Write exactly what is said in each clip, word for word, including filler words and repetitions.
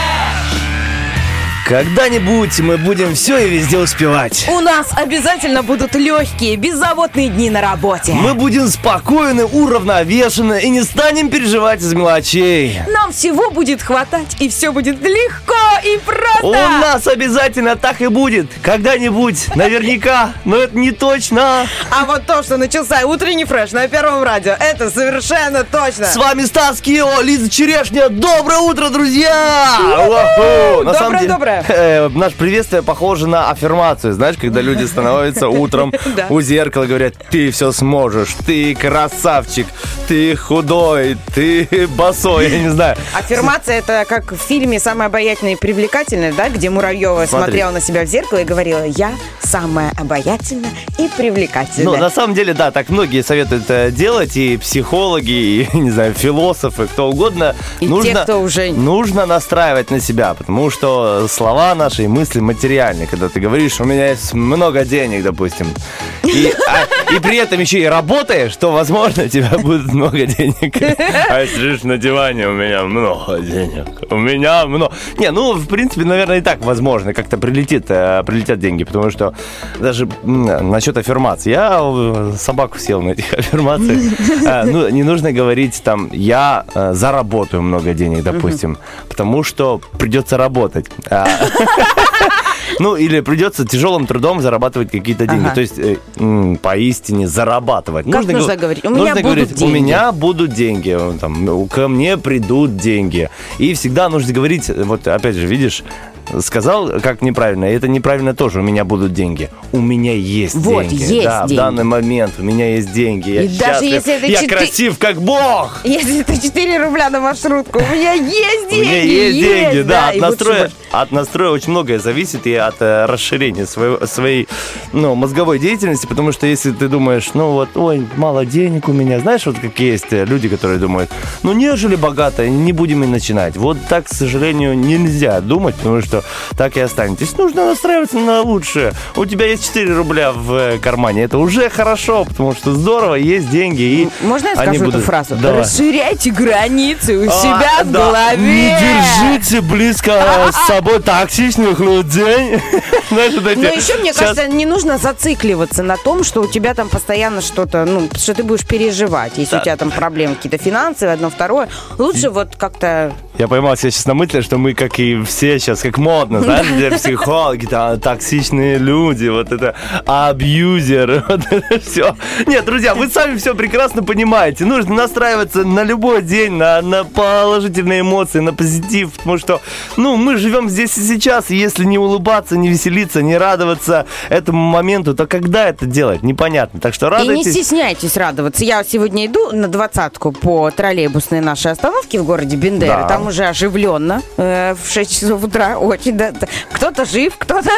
Когда-нибудь мы будем все и везде успевать. У нас обязательно будут легкие, беззаботные дни на работе. Мы будем спокойны, уравновешены и не станем переживать из мелочей. Нам всего будет хватать, и все будет легко и просто. У нас обязательно так и будет. Когда-нибудь, наверняка, но это не точно. А вот то, что начался утренний фреш на Первом радио, это совершенно точно. С вами Стас Кио, Лиза Черешня. Доброе утро, друзья! Доброе-доброе. Наше приветствие похоже на аффирмацию. Знаешь, когда люди становятся утром у зеркала и говорят: ты все сможешь, ты красавчик, ты худой, ты босой, я не знаю. Аффирмация — это как в фильме «Самая обаятельная и привлекательная», да, где Муравьева Смотри. смотрела на себя в зеркало и говорила: я самая обаятельная и привлекательная. Ну, на самом деле, да, так многие советуют делать, и психологи, и, не знаю, философы, кто угодно. И нужно, те, кто уже... Нужно настраивать на себя, потому что слова наши и мысли материальны. Когда ты говоришь: у меня есть много денег, допустим, и, а, и при этом еще и работаешь, то, возможно, у тебя будет много денег. А если лежишь на диване: у меня много денег, у меня много... Не, ну, в принципе, наверное, и так возможно. Как-то прилетит, прилетят деньги, потому что даже насчет аффирмаций. Я собаку съел на этих аффирмациях. Ну, не нужно говорить там: я заработаю много денег, допустим, потому что придется работать. Ну, или придется тяжелым трудом зарабатывать какие-то деньги. Ага. То есть, э, м, поистине зарабатывать. Как нужно, нужно говорить? У нужно меня говорить, будут деньги. У меня будут деньги. Там, ко мне придут деньги. И всегда нужно говорить, вот опять же, видишь, сказал как неправильно, и это неправильно тоже. У меня будут деньги. У меня есть вот, деньги. Есть да, деньги. В данный момент у меня есть деньги. Я и счастлив, даже если это я четыре... красив как бог. Если это четыре рубля на маршрутку, у меня есть деньги. У меня есть, есть деньги, да. да. От, настроя, лучше... от настроя очень многое зависит, и от э, расширения своего, своей ну, мозговой деятельности, потому что если ты думаешь: ну вот, ой, мало денег у меня. Знаешь, вот как есть люди, которые думают: ну, нежели богато, не будем и начинать. Вот так, к сожалению, нельзя думать, потому что так и останетесь. Нужно настраиваться на лучшее. У тебя есть четыре рубля в кармане. Это уже хорошо, потому что здорово, есть деньги. И можно я скажу будут... эту фразу? Давай. Расширяйте границы у а, себя в да. голове. Не держите близко с собой токсичных людей. Но еще, мне кажется, не нужно зацикливаться на том, что у тебя там постоянно что-то, ну, что ты будешь переживать. Если у тебя там проблемы какие-то финансовые, одно, второе. Лучше вот как-то... Я поймал себя сейчас на мысли, что мы, как и все сейчас, как модно, знаешь, где психологи, там, токсичные люди, вот это абьюзер, вот это все. Нет, друзья, вы сами все прекрасно понимаете. Нужно настраиваться на любой день, на, на положительные эмоции, на позитив, потому что, ну, мы живем здесь и сейчас, и если не улыбаться, не веселиться, не радоваться этому моменту, то когда это делать, непонятно. Так что радуйтесь. И не стесняйтесь радоваться. Я сегодня иду на двадцатку по троллейбусной нашей остановке в городе Бендера, да. Там уже оживленно э, в шесть часов утра. Очень, да, да. Кто-то жив, кто-то...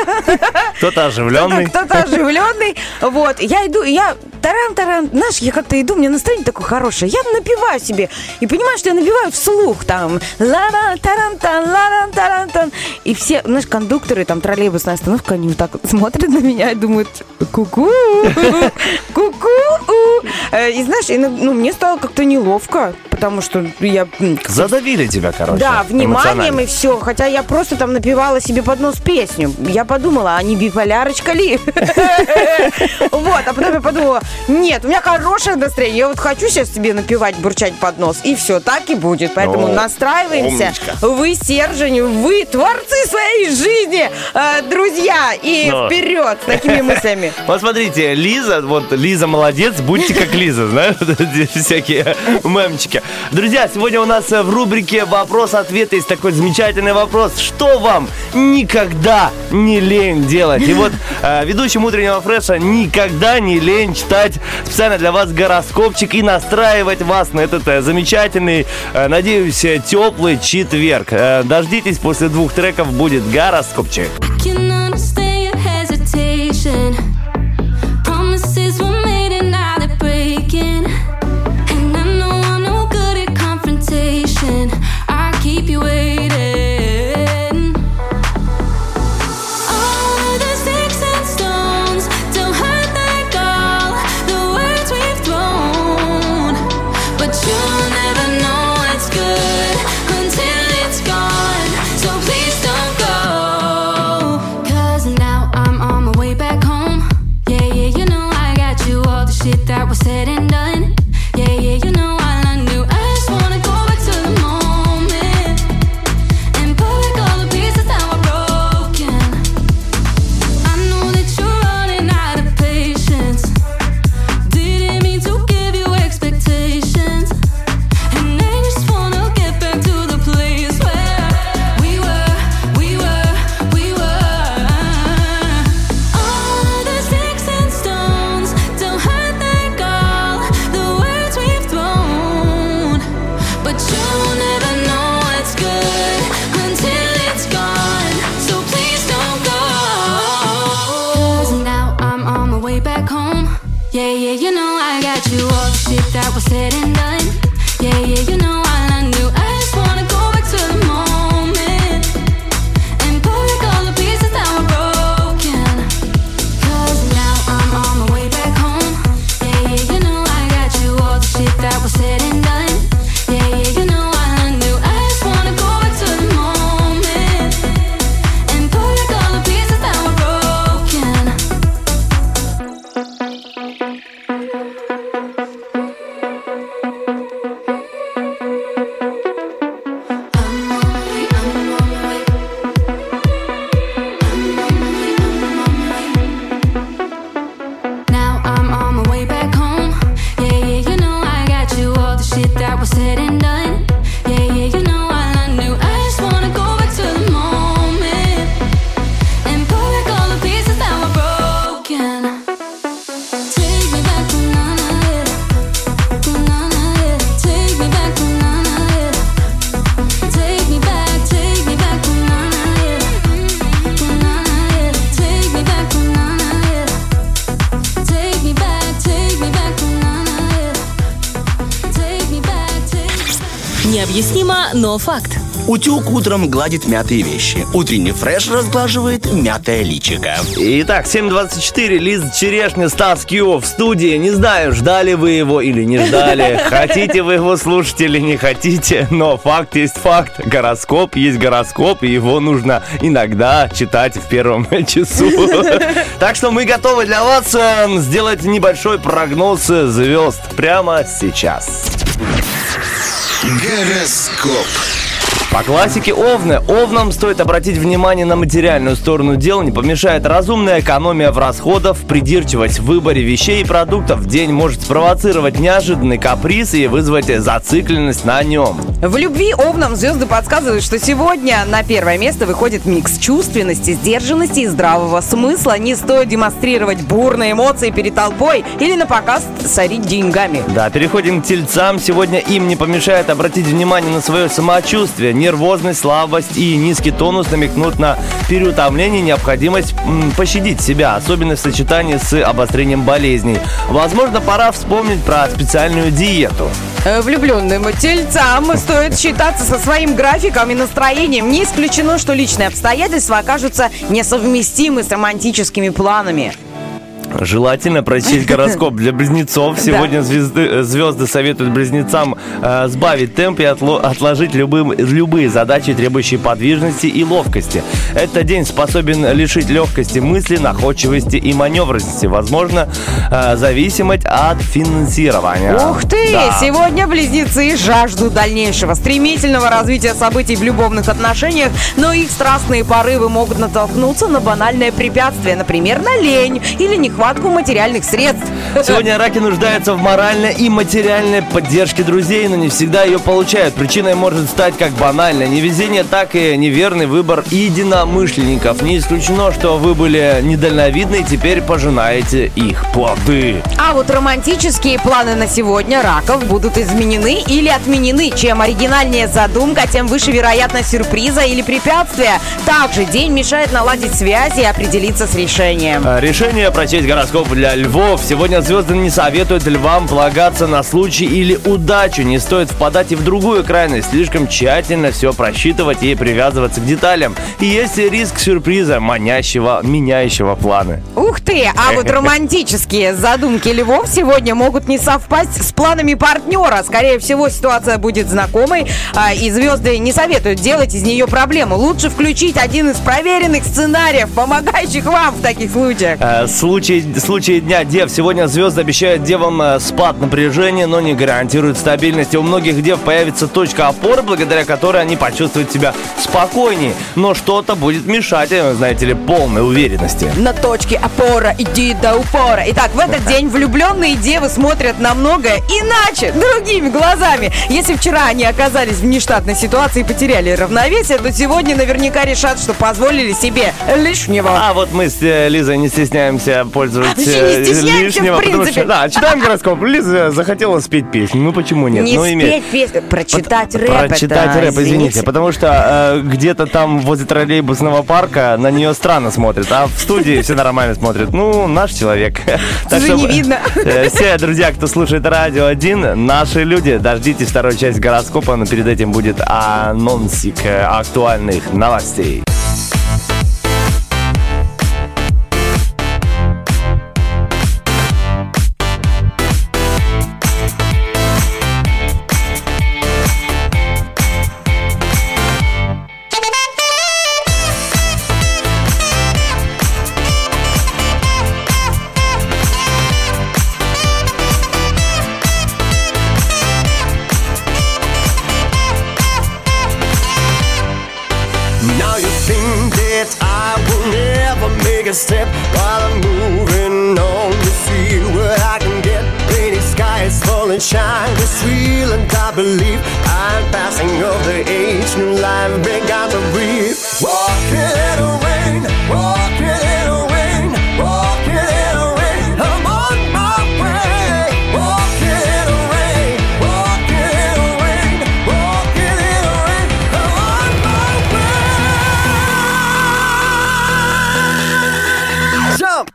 Кто-то оживленный. Кто-то, кто-то оживленный. Вот, я иду, я тарам-тарам, знаешь, я как-то иду, у меня настроение такое хорошее. Я напеваю себе и понимаю, что я напеваю вслух там. Ла-ра-тарам-тан, ла-ра-тарам-тан. И все, знаешь, кондукторы, там, троллейбусная остановка, они вот так вот смотрят на меня и думают: ку-ку, ку-ку. И знаешь, и, ну, мне стало как-то неловко, потому что я... Задавили тебя, короче. Да, вниманием и все. Хотя я просто там напевала себе под нос песню. Я подумала: а не биполярочка ли? Вот, а потом я подумала: нет, у меня хорошее настроение. Я вот хочу сейчас тебе напевать, бурчать под нос. И все, так и будет. Поэтому настраиваемся. Вы стержень, вы творцы своей жизни, друзья. И вперед с такими мыслями. Вот смотрите, Лиза, вот Лиза молодец, будьте как Лиза, знаешь, всякие мемчики. Друзья, сегодня у нас в рубрике «Вопрос-ответ» есть такой замечательный вопрос: что вам никогда не лень делать? И вот э, ведущим утреннего фреша никогда не лень читать читать специально для вас гороскопчик и настраивать вас на этот замечательный, надеюсь, теплый четверг. Дождитесь, после двух треков будет гороскопчик. Но факт. Утюг утром гладит мятые вещи. Утренний фреш разглаживает мятое личико. Итак, семь двадцать четыре, Лиза Черешня, Стас Кио в студии. Не знаю, ждали вы его или не ждали. Хотите вы его слушать или не хотите. Но факт есть факт. Гороскоп есть гороскоп. И его нужно иногда читать в первом часу. Так что мы готовы для вас сделать небольшой прогноз звезд прямо сейчас. Гороскоп. По классике Овны. Овнам стоит обратить внимание на материальную сторону дел. Не помешает разумная экономия в расходах, придирчивость в выборе вещей и продуктов. День может спровоцировать неожиданный каприз и вызвать зацикленность на нем. В любви Овнам звезды подсказывают, что сегодня на первое место выходит микс чувственности, сдержанности и здравого смысла. Не стоит демонстрировать бурные эмоции перед толпой или на показ сорить деньгами. Да, переходим к тельцам. Сегодня им не помешает обратить внимание на свое самочувствие. Нервозность, слабость и низкий тонус намекнут на переутомление и необходимость м, пощадить себя, особенно в сочетании с обострением болезней. Возможно, пора вспомнить про специальную диету. Влюбленным тельцам стоит считаться со своим графиком и настроением. Не исключено, что личные обстоятельства окажутся несовместимы с романтическими планами. Желательно прочесть гороскоп для близнецов. Сегодня звезды, звезды советуют близнецам э, сбавить темп и отло, отложить любым, любые задачи, требующие подвижности и ловкости. Этот день способен лишить легкости мысли, находчивости и маневренности. Возможно, э, зависимость от финансирования. Ух ты! Да. Сегодня близнецы жаждут дальнейшего, стремительного развития событий в любовных отношениях, но их страстные порывы могут натолкнуться на банальное препятствие, например, на лень или нехватку нехватку материальных средств. Сегодня раки нуждаются в моральной и материальной поддержке друзей, но не всегда ее получают. Причиной может стать как банальное невезение, так и неверный выбор единомышленников. Не исключено, что вы были недальновидны и теперь пожинаете их плоды. А вот романтические планы на сегодня раков будут изменены или отменены. Чем оригинальнее задумка, тем выше вероятность сюрприза или препятствия. Также день мешает наладить связи и определиться с решением. Решение прочесть гороскоп для львов. Сегодня звезды не советуют львам полагаться на случай или удачу. Не стоит впадать и в другую крайность. Слишком тщательно все просчитывать и привязываться к деталям. И есть риск сюрприза, манящего, меняющего планы. Ух ты! А вот романтические задумки львов сегодня могут не совпасть с планами партнера. Скорее всего, ситуация будет знакомой, и звезды не советуют делать из нее проблему. Лучше включить один из проверенных сценариев, помогающих вам в таких случаях. Случай, случай дня дев. Сегодня звезды обещают девам спад напряжения, но не гарантируют стабильности. У многих дев появится точка опоры, благодаря которой они почувствуют себя спокойнее. Но что-то будет мешать, знаете ли, полной уверенности. На точке опора иди до упора. Итак, в этот день влюбленные девы смотрят на многое иначе, другими глазами. Если вчера они оказались в нештатной ситуации и потеряли равновесие, то сегодня наверняка решат, что позволили себе лишнего. А вот мы с Лизой не стесняемся пользоваться не стесняемся, лишнего. В принципе. Что, да, читаем гороскоп. Лиза захотела спеть песню. Ну почему нет? Не ну, спеть иметь... песню, прочитать Под... рэп. Прочитать это, рэп, извините. извините. Потому что э, где-то там возле троллейбусного парка на нее странно смотрят, а в студии все нормально смотрят. Ну, наш человек. Так что не видно. Все, друзья, кто слушает Радио один, наши люди, дождитесь второй части гороскопа, но перед этим будет анонсик актуальных новостей. Step while I'm moving on, you see what I can get. Rainy sky is full and shine. It's real and I believe I'm passing of the age. New life began to breathe. Walking in the rain, walking in the rain, walking in the rain. I'm on my way. Walking in the rain, walking in the rain, walking in the rain. I'm on my way. Jump!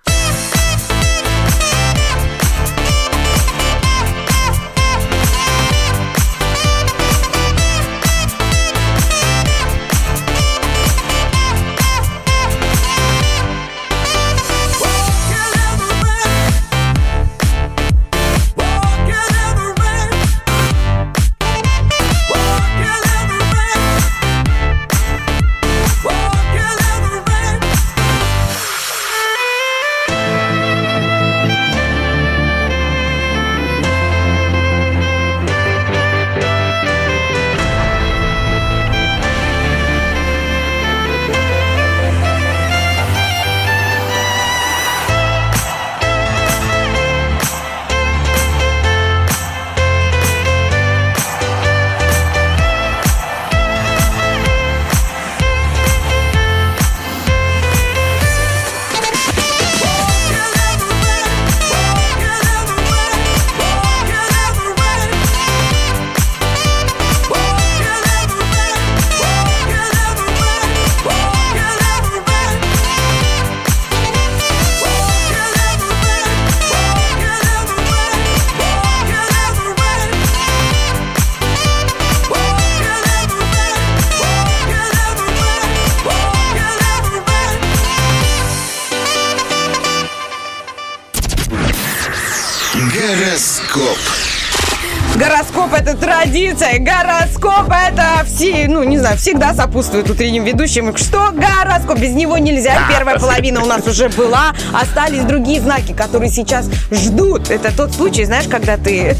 Гороскоп – это традиция, гороскоп – это все, ну, не знаю, всегда сопутствует утренним ведущим. Что гороскоп? Без него нельзя. Первая половина у нас уже была, остались другие знаки, которые сейчас ждут. Это тот случай, знаешь, когда ты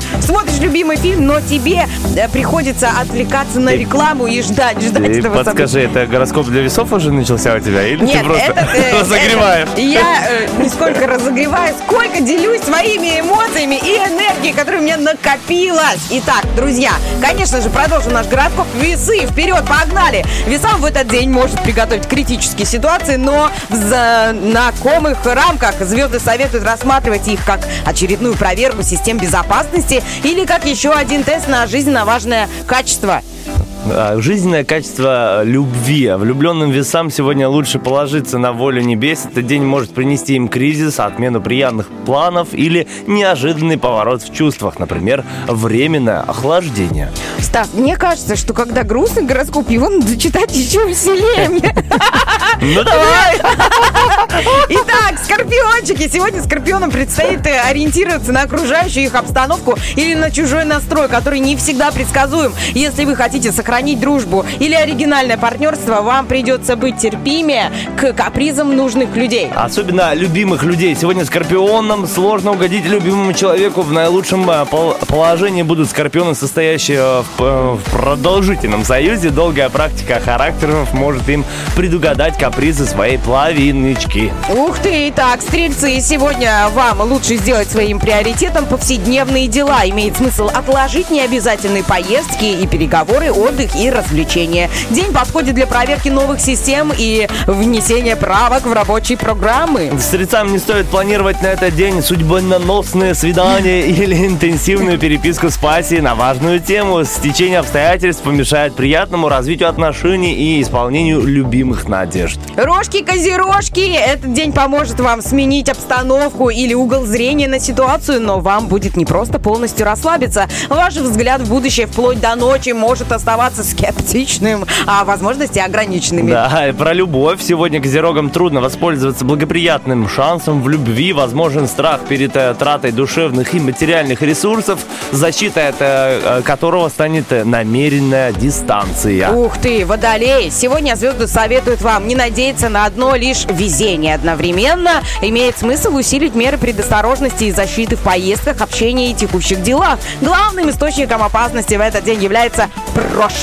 когда смотришь любимый фильм, но тебе приходится отвлекаться на рекламу и ждать, ждать и этого подскажи, события. Это гороскоп для весов уже начался у тебя? Или нет, ты просто это, разогреваешь? Это, я э, не сколько разогреваю, сколько делюсь своими эмоциями и энергией, которая у меня накопилась. Итак, друзья, конечно же, продолжим наш гороскоп. Весы, вперед, погнали! Весам в этот день может приготовить критические ситуации, но в знакомых рамках. Звезды советуют рассматривать их как очередную проверку систем безопасности или как еще один тест на жизненно важное качество. Жизненное качество любви. Влюбленным весам сегодня лучше положиться на волю небес. Этот день может принести им кризис, отмену приятных планов или неожиданный поворот в чувствах. Например, временное охлаждение. Стас, мне кажется, что когда грустный гороскоп, его надо читать еще веселее. Ну давай! Итак, скорпиончики. Сегодня скорпионам предстоит ориентироваться на окружающую их обстановку или на чужой настрой, который не всегда предсказуем. Если вы хотите сохранить дружбу или оригинальное партнерство, вам придется быть терпимее к капризам нужных людей. Особенно любимых людей. Сегодня скорпионам сложно угодить любимому человеку. В наилучшем положении будут скорпионы, состоящие в продолжительном союзе. Долгая практика характеров может им предугадать капризы своей половиночки. Ух ты! Итак, стрельцы, сегодня вам лучше сделать своим приоритетом повседневные дела. Имеет смысл отложить необязательные поездки и переговоры, отдых и развлечения. День подходит для проверки новых систем и внесения правок в рабочие программы. Стрельцам не стоит планировать на этот день судьбоносные свидания или интенсивную переписку с пассией на важную тему. Стечение обстоятельств помешает приятному развитию отношений и исполнению любимых надежд. Рожки-козерожки! Этот день поможет вам сменить обстановку или угол зрения на ситуацию, но вам будет непросто полностью расслабиться. Ваш взгляд в будущее вплоть до ночи может оставаться скептичным, а возможности ограниченными. Да, и про любовь. Сегодня козерогам трудно воспользоваться благоприятным шансом в любви. Возможен страх перед тратой душевных и материальных ресурсов, защита от которого станет намеренная дистанция. Ух ты, водолей! Сегодня звезды советуют вам не надеяться на одно лишь везение. Одновременно имеет смысл усилить меры предосторожности и защиты в поездках, общении и текущих делах. Главным источником опасности в этот день является прошлое.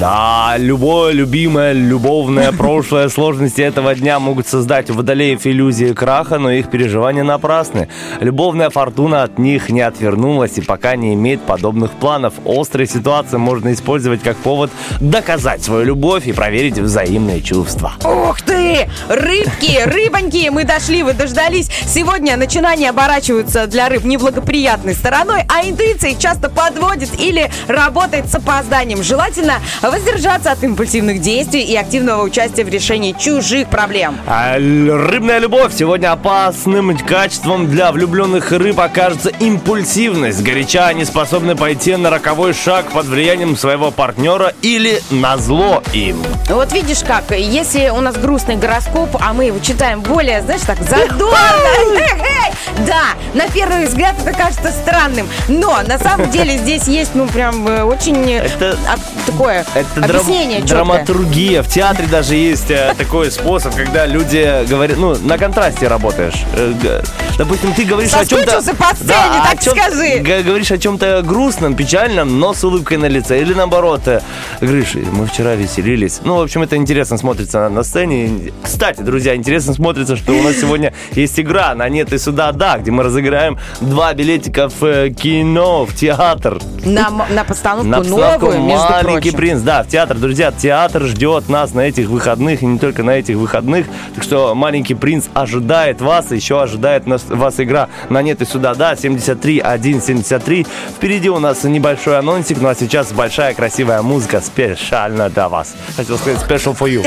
Да, любое любимое, любовное прошлое. Сложности этого дня могут создать у водолеев иллюзии краха, но их переживания напрасны. Любовная фортуна от них не отвернулась и пока не имеет подобных планов. Острые ситуации можно использовать как повод доказать свою любовь и проверить взаимные чувства. Ух ты! Рыбки, рыбоньки, мы дошли, вы дождались. Сегодня начинания оборачиваются для рыб неблагоприятной стороной, а интуиция часто подводит или работает с опозданием. Желательно воздержаться от импульсивных действий и активного участия в решении чужих проблем. А рыбная любовь. Сегодня опасным качеством для влюбленных рыб окажется импульсивность. Горяча они способны пойти на роковой шаг под влиянием своего партнера или назло им. Вот видишь как, если у нас грустный гороскоп, а мы его читаем более, знаешь, так задорно. Да, на первый взгляд это кажется странным, но на самом деле здесь есть, ну, прям очень... Такое это объяснение драм- драматургия. В театре даже есть э, такой способ, когда люди говорят, ну, на контрасте работаешь. Э, г- допустим, ты говоришь о чем-то... по сцене, да, так о чем- скажи. Г- говоришь о чем-то грустном, печальном, но с улыбкой на лице. Или наоборот, э, говоришь, мы вчера веселились. Ну, в общем, это интересно смотрится на, на сцене. Кстати, друзья, интересно смотрится, что у нас сегодня есть игра «На нет и суда да», где мы разыграем два билетика в э, кино, в театр. На, на постановку на новую, между прочим. Маленький принц, да, в театр, друзья, театр ждет нас на этих выходных, и не только на этих выходных, так что «Маленький принц» ожидает вас, еще ожидает нас, вас игра «На нет и суда да», семьдесят три сто семьдесят три, впереди у нас небольшой анонсик, ну а сейчас большая красивая музыка специально для вас, хотел сказать «Special for you».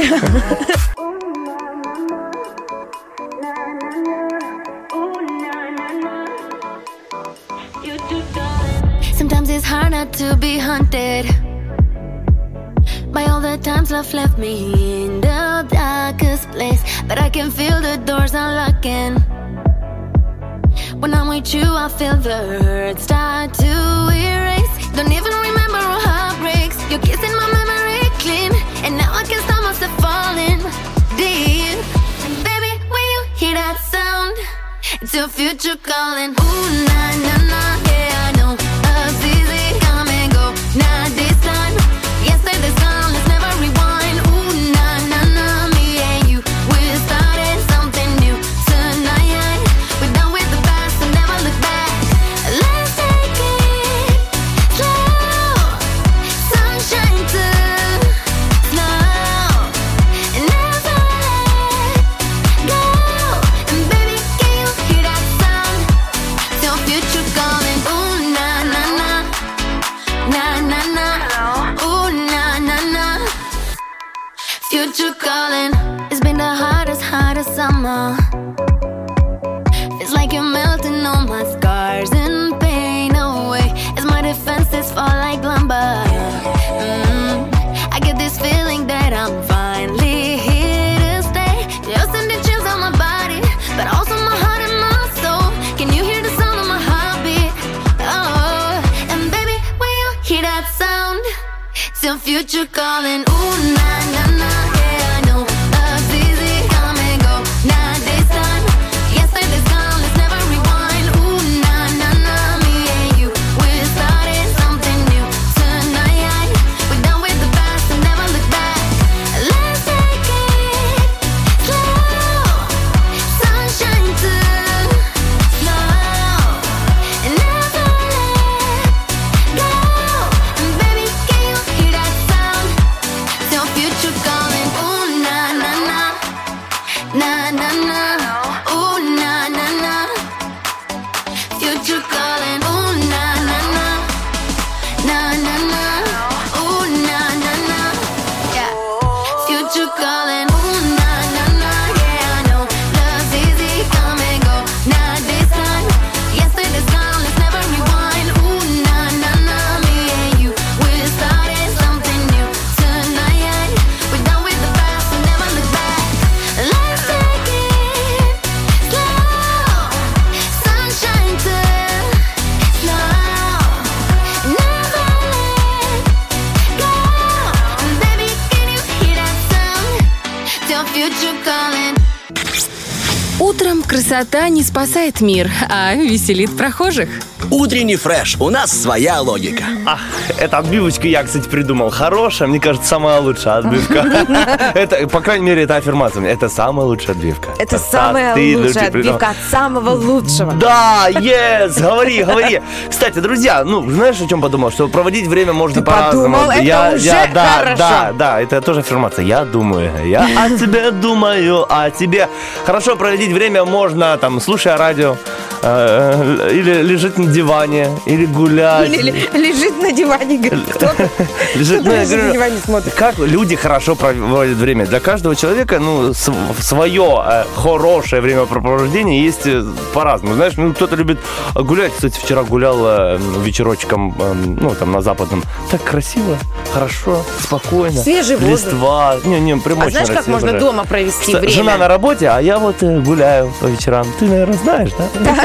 Sometimes it's hard not to be hunted by all the times love left me in the darkest place, but I can feel the doors unlocking. When I'm with you, I feel the hurt start to erase. Don't even remember all heartbreaks. You're kissing my memory clean, and now I can stop myself falling deep. And baby, when you hear that sound, it's your future calling. Ooh, na na na, yeah I know. Future calling, it's been the hottest, hottest summer. It's like you're melting all my scars and pain away. As my defenses fall like lumber. Mm-hmm. I get this feeling that I'm finally here to stay. You're sending chills on my body, but also my heart and my soul. Can you hear the sound of my heartbeat? Oh, and baby, when you hear that sound, it's your future calling. Ooh, nah, nah. Утром красота не спасает мир, а веселит прохожих. Утренний фреш. У нас своя логика. Ах, эту отбивочку я, кстати, придумал. Хорошая, мне кажется, самая лучшая отбивка. Это, по крайней мере, это аффирмация. Это самая лучшая отбивка. Это самая лучшая отбивка от самого лучшего. Да, yes, говори, говори. Кстати, друзья, ну, знаешь, о чем подумал? Что проводить время можно по-разному. Подумал, это уже хорошо. Да, да, это тоже аффирмация. Я думаю, я о тебе думаю, о тебе. Хорошо проводить время можно, там, слушая радио, или лежит на диване, или гулять. Или, или лежит на диване, говорит, кто-то, лежит, кто-то ну, лежит говорю, на диване смотрит. Как люди хорошо проводят время? Для каждого человека, ну, св- свое э, хорошее времяпрепровождение есть по-разному. Знаешь, ну, кто-то любит гулять. Кстати, вчера гулял э, вечерочком, э, ну, там, на Западном. Так красиво, хорошо, спокойно. Свежий воздух. Листва. Не, не, примочно. А знаешь, как можно же дома провести С- время? Жена на работе, а я вот э, гуляю по вечерам. Ты, наверное, знаешь, да? Да.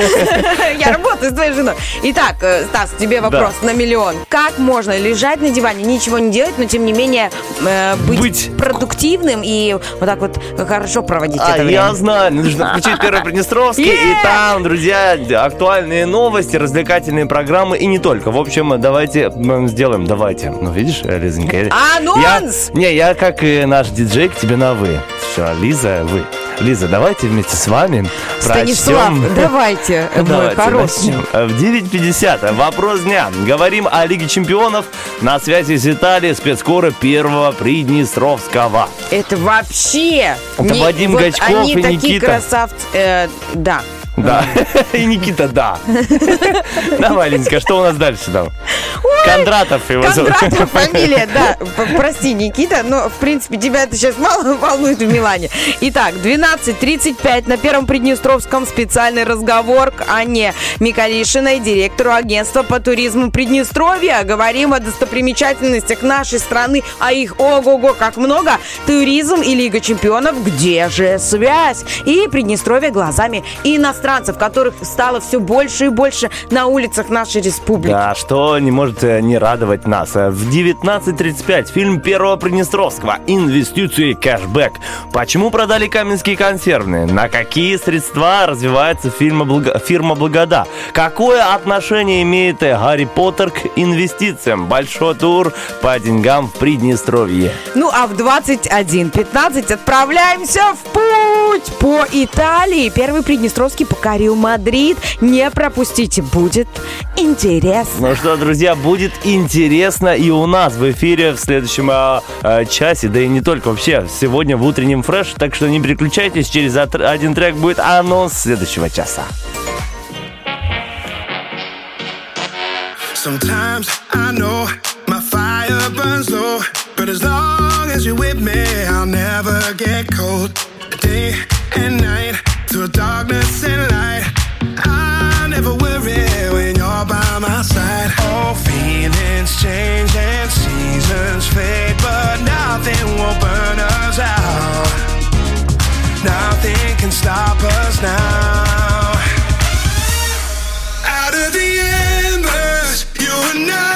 Я работаю с твоей женой. Итак, Стас, тебе вопрос да. на миллион. Как можно лежать на диване, ничего не делать, но тем не менее э, быть, быть продуктивным и вот так вот хорошо проводить а, это время? Я знаю, нужно включить Первый Приднестровский, yeah! и там, друзья, актуальные новости, развлекательные программы и не только. В общем, давайте сделаем, давайте. Ну, видишь, Лизонька? Анонс! Я, не, я как и наш диджей к тебе на «вы». Все, Лиза, вы. Лиза, давайте вместе с вами Станислав, прочтем... давайте, мой хороший. В девять пятьдесят вопрос дня. Говорим о Лиге чемпионов. На связи с Италией спецкора Первого Приднестровского. Это вообще... Это не... Вадим вот Гачков и Никита. Они такие красавцы. Э, да. Да. И Никита, да. Давай, Лизка, что у нас дальше там? Кондратов его зовут. Кондратов, фамилия, да. Прости, Никита, но, в принципе, тебя это сейчас мало волнует в Милане. Итак, двенадцать тридцать пять на Первом Приднестровском специальный разговор к Анне Микалишиной, директору агентства по туризму Приднестровья. Говорим о достопримечательностях нашей страны, а их ого-го как много. Туризм и Лига чемпионов, где же связь? И Приднестровье глазами иностранцев, которых стало все больше и больше на улицах нашей республики. Да, что не может не радовать нас. В девятнадцать тридцать пять фильм Первого Приднестровского «Инвестиции. Кэшбэк». Почему продали каменские консервные? На какие средства развивается фирма, Благ... фирма «Благода»? Какое отношение имеет Гарри Поттер к инвестициям? Большой тур по деньгам в Приднестровье. Ну а в двадцать один пятнадцать отправляемся в путь по Италии. Первый Приднестровский покорил Мадрид. Не пропустите, будет интересно. Ну что, друзья, будет интересно и у нас в эфире в следующем а, а, часе, да и не только, вообще, сегодня в утреннем фреш, так что не переключайтесь, через один трек будет анонс следующего часа. Sometimes I know my fire burns low, But as long as you're with me, I'll never get cold. Day and night, through darkness and light, I never worry when you're by my side. All feelings change and seasons fade, but nothing will burn us out. Nothing can stop us now. Out of the embers, you and I.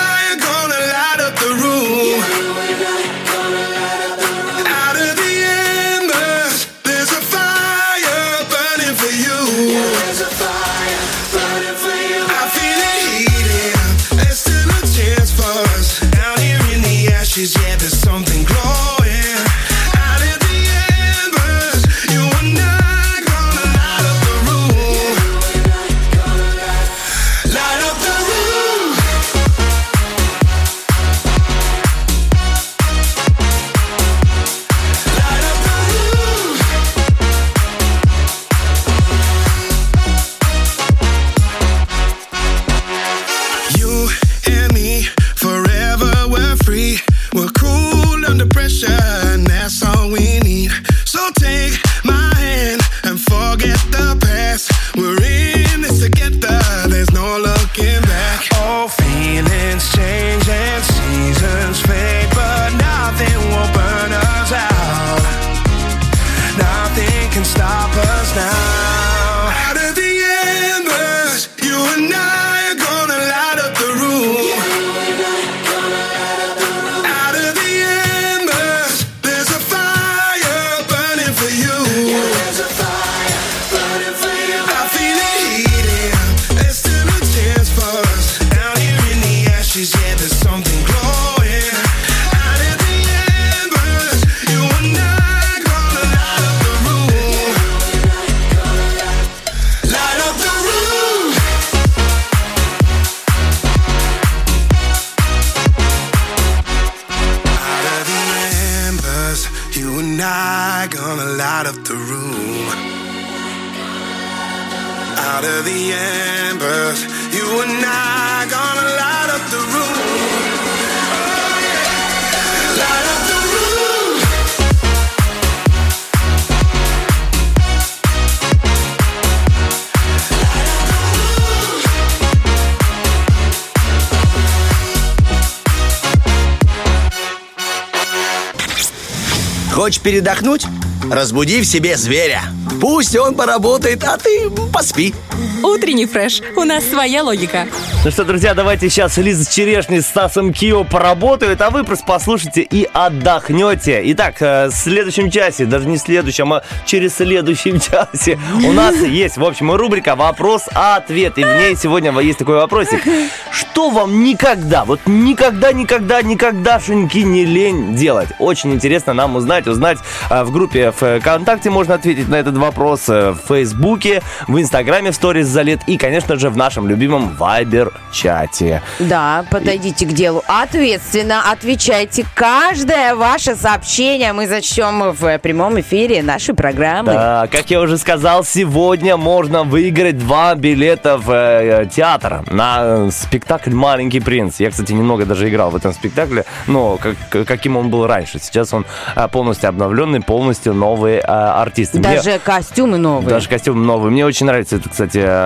Хочешь передохнуть? Разбуди в себе зверя. Пусть он поработает, а ты поспи. Утренний фреш. У нас своя логика. Ну что, друзья, давайте сейчас Лиза Черешня с Стасом Кио поработают, а вы просто послушайте и отдохнете. Итак, в следующем часе, даже не в следующем, а через следующем часе у нас есть, в общем, рубрика «Вопрос-ответ». И в ней сегодня есть такой вопросик. Что вам никогда, вот никогда, никогда, никогдашеньки не лень делать? Очень интересно нам узнать, узнать в группе ВКонтакте можно ответить на этот вопрос, в Фейсбуке, в Инстаграме, в сторис за лет и, конечно же, в нашем любимом Вайбер-чате. Да, подойдите и... к делу ответственно, отвечайте. Каждое ваше сообщение мы зачтем в прямом эфире нашей программы. Да, как я уже сказал, сегодня можно выиграть два билета в э, театр на спектакль «Маленький принц». Я, кстати, немного даже играл в этом спектакле, но как, каким он был раньше. Сейчас он полностью обновленный, полностью новые э, артисты. Даже Мне... костюмы новые. Даже костюмы новые. Мне очень нравится это, кстати,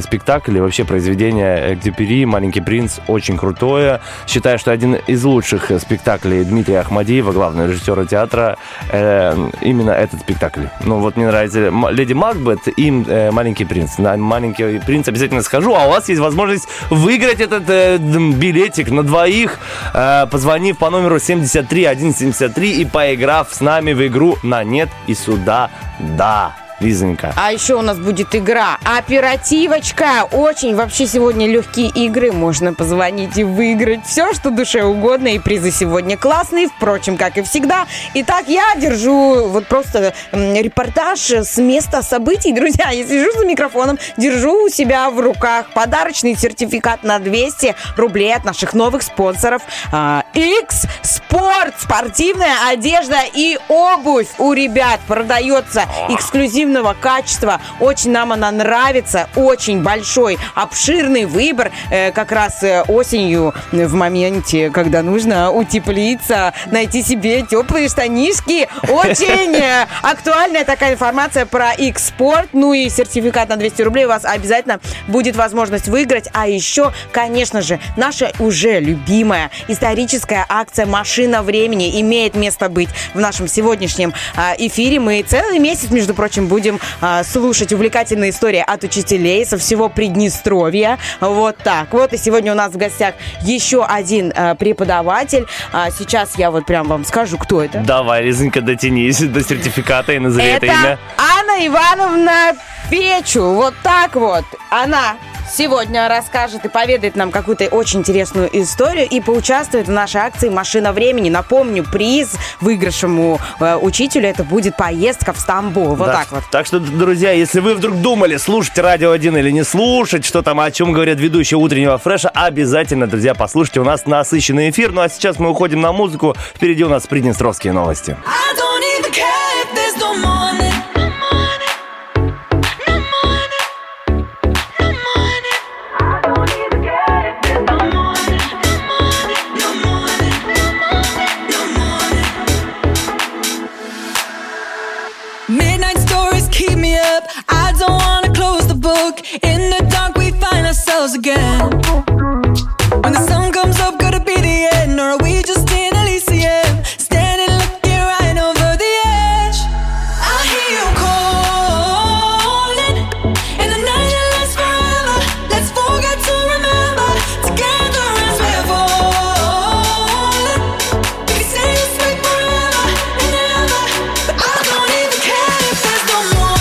спектакль и вообще произведение «Экзюпери», «Маленький принц» очень крутое. Считаю, что один из лучших спектаклей Дмитрия Ахмадиева, главного режиссера театра, э, именно этот спектакль. Ну вот мне нравится «Леди Макбет» и э, «Маленький принц». На «Маленький принц» обязательно схожу, а у вас есть возможность выиграть этот э, билетик на двоих, э, позвонив по номеру семь три один семь три и поиграв с нами в игру «На нет и суда да». Лизонька. А еще у нас будет игра «Оперативочка». Очень вообще сегодня легкие игры. Можно позвонить и выиграть все, что душе угодно. И призы сегодня классные, впрочем, как и всегда. Итак, я держу вот просто репортаж с места событий. Друзья, я сижу за микрофоном, держу у себя в руках подарочный сертификат на двести рублей от наших новых спонсоров. X-Sport. Спортивная одежда и обувь у ребят продается эксклюзивно эксклюзивного качества. Очень нам она нравится. Очень большой, обширный выбор. Э, как раз осенью, в моменте, когда нужно утеплиться, найти себе теплые штанишки. Очень актуальная такая информация про X-Sport. Ну и сертификат на двести рублей у вас обязательно будет возможность выиграть. А еще, конечно же, наша уже любимая историческая акция «Машина времени» имеет место быть в нашем сегодняшнем эфире. Мы целый месяц, между прочим, будем слушать увлекательные истории от учителей со всего Приднестровья. Вот так вот. И сегодня у нас в гостях еще один преподаватель. Сейчас я вот прям вам скажу, кто это. Давай, Лизонька, дотянись до сертификата и назови это, это имя. Анна Ивановна Печу. Вот так вот. Она сегодня расскажет и поведает нам какую-то очень интересную историю и поучаствует в нашей акции «Машина времени». Напомню, приз выигравшему э, учителю — это будет поездка в Стамбул. Вот да, так вот. Так что, друзья, если вы вдруг думали, слушать Радио один или не слушать, что там, о чем говорят ведущие утреннего фреша, обязательно, друзья, послушайте. У нас насыщенный эфир. Ну а сейчас мы уходим на музыку. Впереди у нас приднестровские новости. I don't wanna close the book. In the dark we find ourselves again. When the sun comes up, gotta be the end. Or are we just in Elysium, standing looking right over the edge? I hear you calling in the night that lasts forever. Let's forget to remember, together as we're falling. We can say this way forever and ever, but I don't even care if there's no more.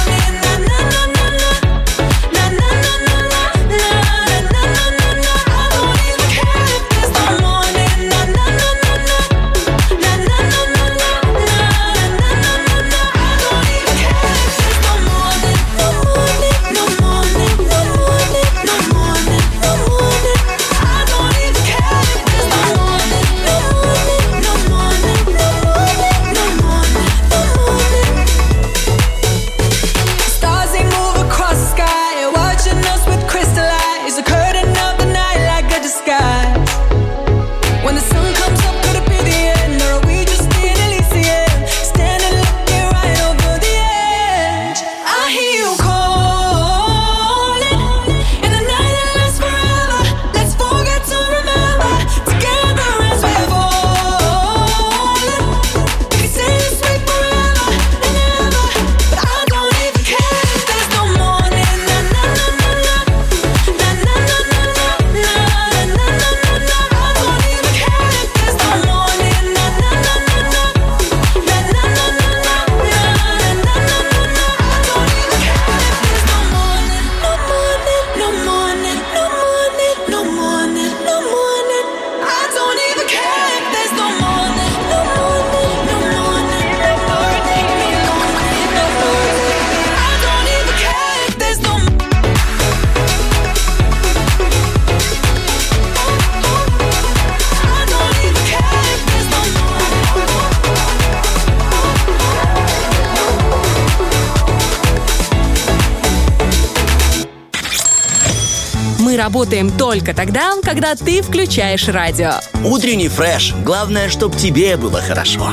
Работаем только тогда, когда ты включаешь радио. Утренний фреш. Главное, чтоб тебе было хорошо.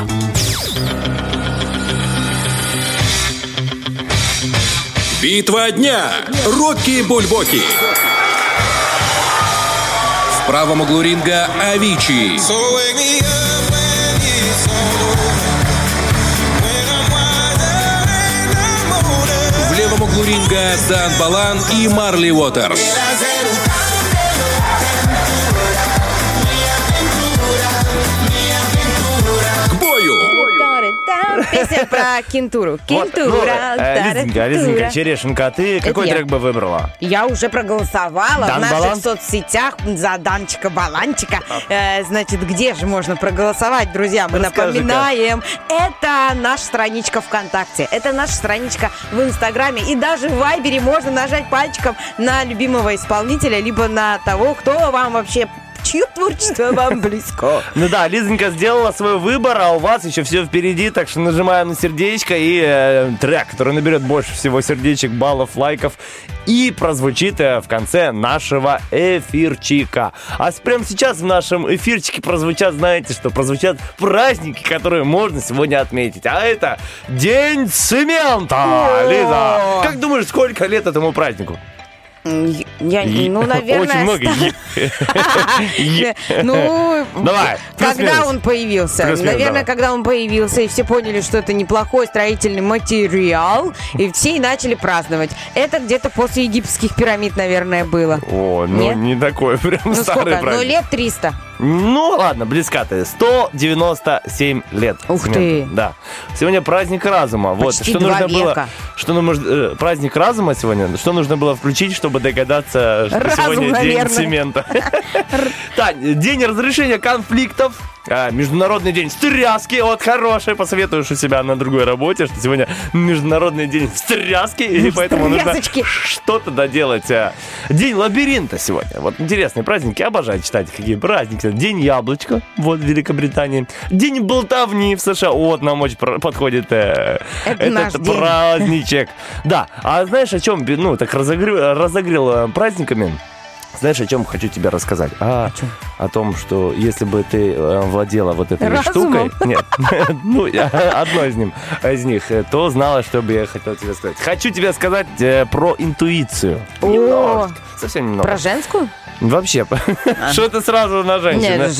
Битва дня. Рокки-бульбоки. В правом углу ринга Авичи. В левом углу ринга Дан Балан и Марли Уотерс. Песня про кентуру. Кентура. Вот, ну, э, Лизонька, Лизонька, Черешенька, а ты это какой я. трек бы выбрала? Я уже проголосовала Дан в наших Балан? соцсетях за Данчика Баланчика. Э, значит, где же можно проголосовать, друзья? Мы Расскажи напоминаем, как. это наша страничка ВКонтакте, это наша страничка в Инстаграме. И даже в Вайбере можно нажать пальчиком на любимого исполнителя, либо на того, кто вам вообще чье творчество вам близко. Ну да, Лизонька сделала свой выбор, а у вас еще все впереди, так что нажимаем на сердечко, и э, трек, который наберет больше всего сердечек, баллов, лайков, и прозвучит э, в конце нашего эфирчика. А прямо сейчас в нашем эфирчике прозвучат, знаете что, прозвучат праздники, которые можно сегодня отметить. А это День цемента, Лиза. Как думаешь, сколько лет этому празднику? Я, ну, наверное... Очень много. Ну, когда он появился? Наверное, когда он появился, и все поняли, что это неплохой строительный материал, и все и начали праздновать. Это где-то после египетских пирамид, наверное, было. О, ну не такой прям старый праздник. Ну, лет триста. Ну, ладно, близка ты. сто девяносто семь лет. Ух ты. Да. Сегодня праздник разума. Почти вот. Что нужно века. Было, что, ну, может, э, праздник разума сегодня? Что нужно было включить, чтобы догадаться, что разум, сегодня наверное. День цемента? Тань, день разрешения конфликтов. А, международный день встряски. Вот хороший, посоветуешь у себя на другой работе, что сегодня международный день встряски, и поэтому нужно что-то доделать. День лабиринта сегодня. Вот интересные праздники. Обожаю читать, какие праздники. День яблочка, вот, в Великобритании. День болтовни в США. Вот нам очень подходит э, это этот праздничек. Да, а знаешь, о чем, ну, так разогрел, разогрел праздниками? Знаешь, о чем хочу тебе рассказать? А, о чем? О том, что если бы ты владела вот этой разумом. Штукой... Нет, ну, одной из, ним, из них, то знала, что бы я хотел тебе сказать. Хочу тебе сказать э, про интуицию. Немножко, совсем немного. Про женскую? Вообще, что ты сразу на женщину? Нет,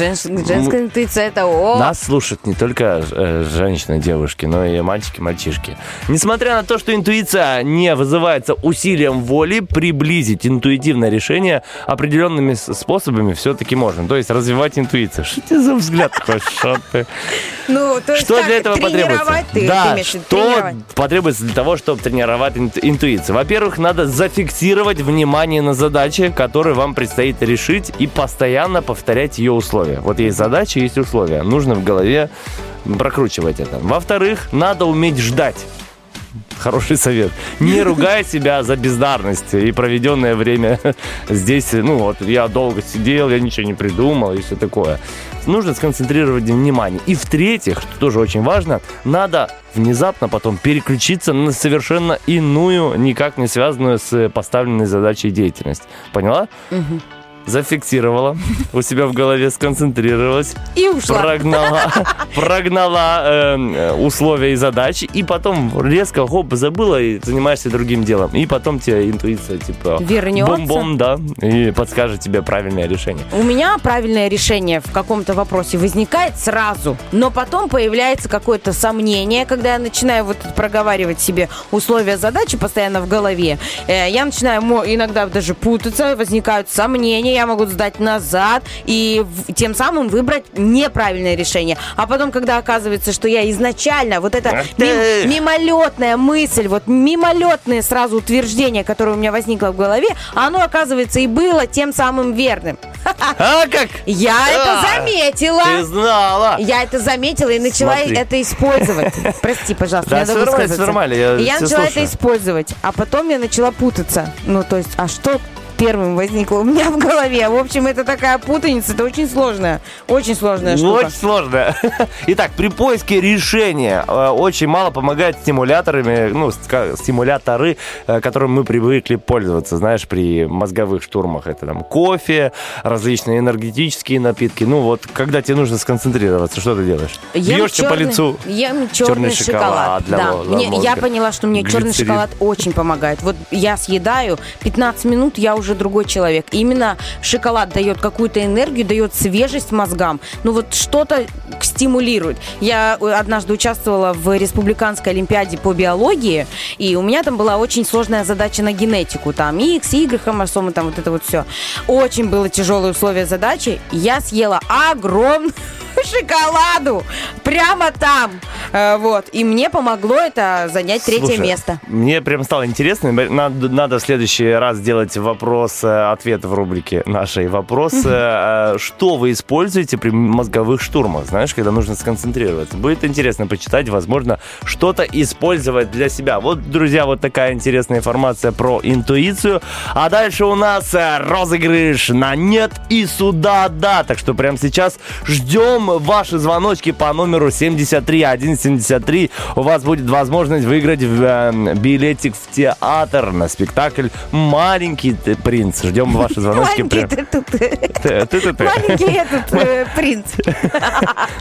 женская интуиция — это о. Нас слушают не только женщины, девушки, но и мальчики, мальчишки. Несмотря на то, что интуиция не вызывается усилием воли, приблизить интуитивное решение определенными способами все-таки можно. То есть развивать интуицию. Что ты за взгляд такой? Что ты? Ну, то есть что для этого потребуется? Ты, да, ты что потребуется для того, чтобы тренировать интуицию? Во-первых, надо зафиксировать внимание на задачи, которые вам предстоит решить, и постоянно повторять ее условия. Вот есть задачи, есть условия. Нужно в голове прокручивать это. Во-вторых, надо уметь ждать. Хороший совет. Не ругай себя за бездарность и проведенное время здесь. Ну вот, я долго сидел, я ничего не придумал и все такое. Нужно сконцентрировать внимание. И в-третьих, что тоже очень важно, надо внезапно потом переключиться на совершенно иную, никак не связанную с поставленной задачей деятельность. Поняла? Угу. Зафиксировала у себя в голове, сконцентрировалась и ушла. Прогнала, прогнала э, условия и задачи, и потом резко хоп, забыла и занимаешься другим делом. И потом тебе интуиция типа вернется. Бом-бом, да, и подскажет тебе правильное решение. У меня правильное решение в каком-то вопросе возникает сразу, но потом появляется какое-то сомнение, когда я начинаю вот проговаривать себе условия задачи постоянно в голове. Э, я начинаю иногда даже путаться, возникают сомнения. Я могу сдать назад и тем самым выбрать неправильное решение. А потом, когда оказывается, что я изначально вот эта мим- мимолетная мысль, вот мимолетные сразу утверждения, которые у меня возникло в голове, оно, оказывается, и было тем самым верным. А как? Я а, это заметила. Ты знала. Я это заметила и начала Смотри. это использовать. Прости, пожалуйста, да, надо высказаться. Нормально, я я начала слушаю. это использовать, а потом я начала путаться. Ну, то есть, а что... первым возникло у меня в голове. В общем, это такая путаница, это очень сложная, очень сложная штука. Очень сложная. Итак, при поиске решения очень мало помогают стимуляторами, ну, стимуляторы, которым мы привыкли пользоваться, знаешь, при мозговых штурмах. Это там кофе, различные энергетические напитки. Ну, вот, когда тебе нужно сконцентрироваться, что ты делаешь? Ем Бьешь черный, по лицу? Ем черный, черный шоколад. шоколад для, да. для мне, я поняла, что мне Глицерин. черный шоколад очень помогает. Вот я съедаю, пятнадцать минут я уже другой человек. Именно шоколад дает какую-то энергию, дает свежесть мозгам. Ну вот что-то стимулирует. Я однажды участвовала в Республиканской олимпиаде по биологии, и у меня там была очень сложная задача на генетику. Там X, Y, хромосомы, там вот это вот все. Очень было тяжелое условие задачи. Я съела огромную шоколаду. прямо там. Вот. И мне помогло это занять третье Слушай, место. Мне прям стало интересно. Надо, надо в следующий раз сделать вопрос-ответ в рубрике нашей. Вопрос, что вы используете при мозговых штурмах, знаешь, когда нужно сконцентрироваться. Будет интересно почитать, возможно, что-то использовать для себя. Вот, друзья, вот такая интересная информация про интуицию. А дальше у нас розыгрыш «На нет и суда да». Так что прямо сейчас ждем ваши звоночки по номеру семь три один семь три. У вас будет возможность выиграть билетик в театр на спектакль «Маленький принц». Ждем ваши звоночки. Маленький ты-ты-ты. Маленький этот принц.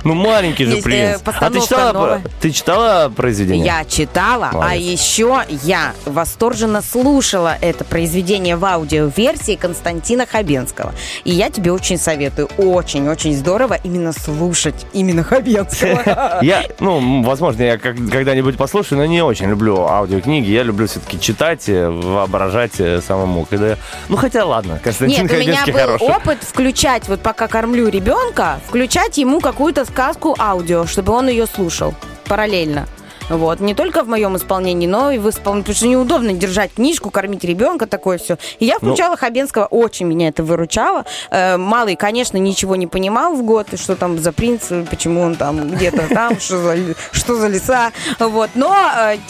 Ну, маленький же принц. А ты читала произведение? Я читала, а еще я восторженно слушала это произведение в аудиоверсии Константина Хабенского. И я тебе очень советую. Очень-очень здорово именно слушать именно Хабенского. Я, ну, возможно, я когда-нибудь послушаю, но не очень люблю аудиокниги. Я люблю все-таки читать, воображать самому. Когда... Ну, хотя ладно, Константин Нет, Хабенский хороший. Нет, у меня был хороший опыт включать, вот пока кормлю ребенка, включать ему какую-то сказку аудио, чтобы он ее слушал параллельно. Вот. Не только в моем исполнении, но и в исполнении. Потому что неудобно держать книжку, кормить ребенка, такое все. И я включала ну, Хабенского, очень меня это выручало. Э, малый, конечно, ничего не понимал в год, что там за принц, почему он там где-то там, что за леса. Но,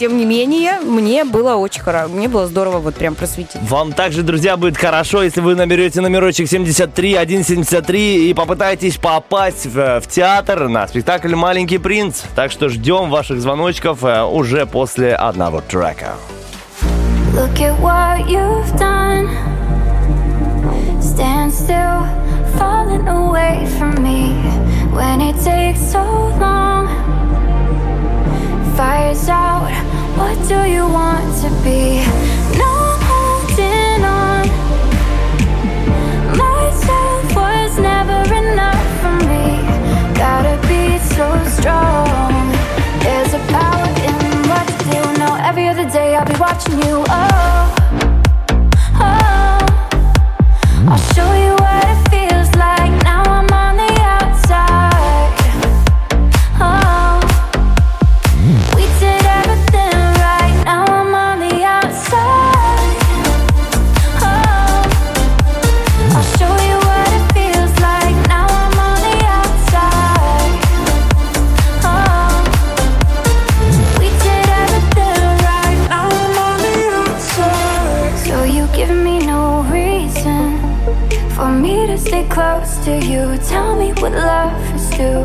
тем не менее, мне было очень хорошо. Мне было здорово вот прям просветить. Вам также, друзья, будет хорошо, если вы наберете номерочек семьдесят три сто семьдесят три и попытаетесь попасть в театр на спектакль «Маленький принц». Так что ждем ваших звоночков уже после одного трека. Look at what you've done. Stand still, falling away from me. When it takes so long, fire's out. What do you want to be? No holding on. Myself was never enough for me. Gotta be so strong. There's a power in what you do. Now every other day I'll be watching you. Oh, oh, I'll show you what it feels like. Now I'm on the outside. Oh, we did everything right. Now I'm on the outside. Oh, I'll show you what it feels like. Now I'm on the outside. Oh, stay close to you. Tell me what love is to.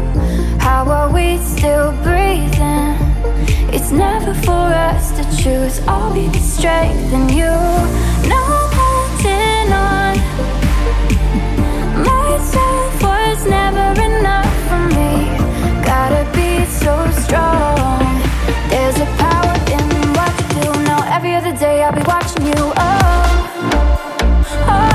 How are we still breathing? It's never for us to choose. I'll be the strength in you. No holding on. Myself was never enough for me. Gotta be so strong. There's a power in what you do. Now every other day I'll be watching you. Oh, oh.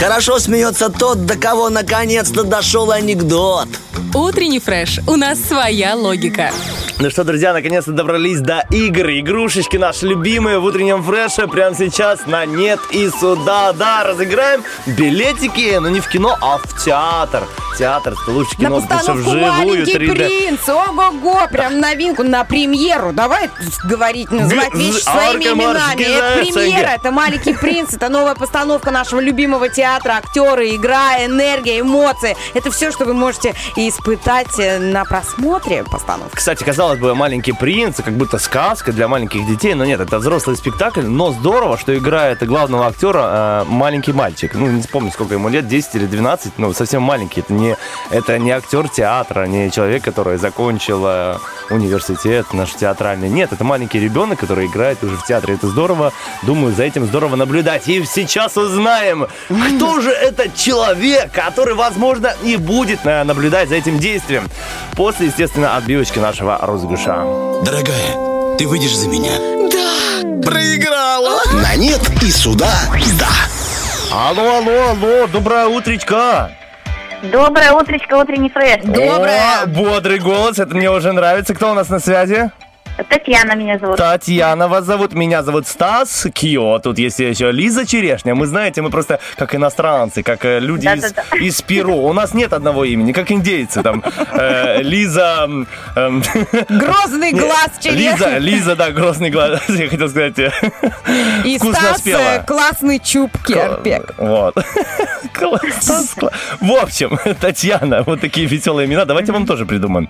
Хорошо смеется тот, до кого наконец-то дошел анекдот. Утренний фреш. У нас своя логика. Ну что, друзья, наконец-то добрались до игр. Игрушечки наши любимые в утреннем фреше. Прямо сейчас на «Нет и суда да». Разыграем билетики, но не в кино, а в театр. Театр, лучше кино, потому что «Маленький принц». Ого-го, прям новинку на премьеру. Давай говорить, называть вещи своими именами. Это премьера, это «Маленький принц», это новая постановка нашего любимого театра. Актеры, игра, энергия, эмоции. Это все, что вы можете испытать на просмотре постановки. Кстати, казалось бы, «Маленький принц» как будто сказка для маленьких детей, но нет, это взрослый спектакль. Но здорово, что играет главного актера э, маленький мальчик. Ну, не вспомню, сколько ему лет, десять или двенадцать, но совсем маленький. Это не Это не актер театра, не человек, который закончил университет наш театральный. Нет, это маленький ребенок, который играет уже в театре. Это здорово. Думаю, за этим здорово наблюдать. И сейчас узнаем, кто же этот человек, который, возможно, и будет наблюдать за этим действием. После, естественно, отбивочки нашего розыгрыша. Дорогая, ты выйдешь за меня? Да! Проиграла! На нет и суда да! Алло, алло, алло, доброе утречко! Доброе утречко, утренний фреш. Доброе. О, бодрый голос, это мне уже нравится. Кто у нас на связи? Татьяна меня зовут. Татьяна вас зовут, меня зовут Стас Кио. Тут есть еще Лиза Черешня. Мы, знаете, мы просто как иностранцы, как люди да, из, да, да. из Перу. У нас нет одного имени, как индейцы там. Э, Лиза... Э, грозный глаз Черешня. Лиза, Лиза, да, грозный глаз. Я хотел сказать. И Стас спела. Классный чуб керпек. Вот. Стас, в общем, Татьяна, вот такие веселые имена. Давайте вам тоже придумаем.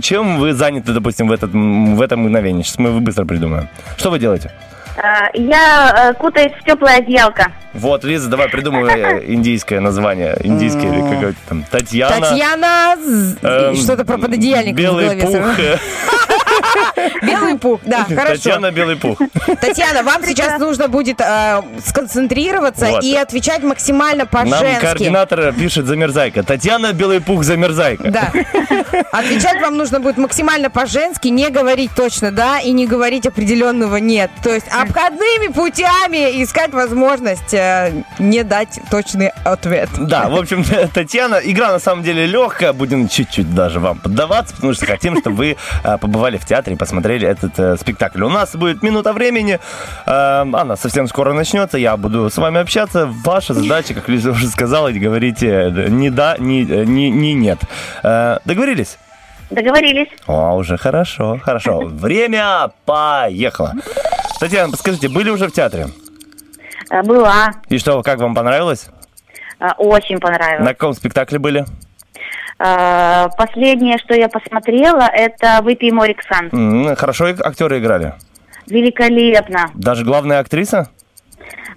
Чем вы заняты, допустим, в В, этот, в этом мгновении. Сейчас мы быстро придумаем. Что вы делаете? Я кутаюсь в теплое одеялко. Вот, Лиза, давай придумывай индийское название. Индийское или какое-то там. Татьяна. Татьяна. Эм, Что-то про пододеяльник. Белый пух. Белый пух, да, хорошо. Татьяна, белый пух. Татьяна, вам сейчас нужно будет э, сконцентрироваться вот. И отвечать максимально по-женски. Нам координатор пишет замерзайка. Татьяна, белый пух, замерзайка. Да. Отвечать вам нужно будет максимально по-женски, не говорить точно да и не говорить определенного нет. То есть обходными путями искать возможность э, не дать точный ответ. Да, в общем, Татьяна, игра на самом деле легкая. Будем чуть-чуть даже вам поддаваться, потому что хотим, чтобы вы э, побывали в театре и посмотрели этот э, спектакль. У нас будет минута времени. Э, она совсем скоро начнется. Я буду с вами общаться. Ваша задача, как Лиза уже сказала, говорите не да, не, не, не нет. Э, договорились? Договорились. О, уже хорошо, хорошо. Время поехало. Татьяна, подскажите, были уже в театре? Была. И что, как вам понравилось? Очень понравилось. На каком спектакле были? Последнее, что я посмотрела, это «Выпей море, Ксан». Хорошо актеры играли? Великолепно. Даже главная актриса?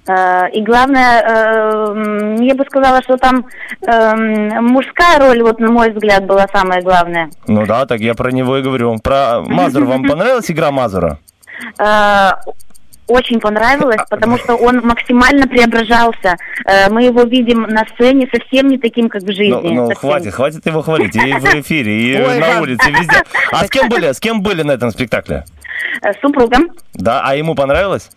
И главное, я бы сказала, что там мужская роль, вот на мой взгляд, была самая главная. Ну да, так я про него и говорю. Про Мазур. Вам понравилась игра Мазура? Очень понравилось, потому что он максимально преображался. Мы его видим на сцене совсем не таким, как в жизни. Ну, ну хватит, хватит его хвалить. И в эфире, и Ой, на да. улице, везде. А с кем были? С кем были на этом спектакле? С супругом. Да, а ему понравилось?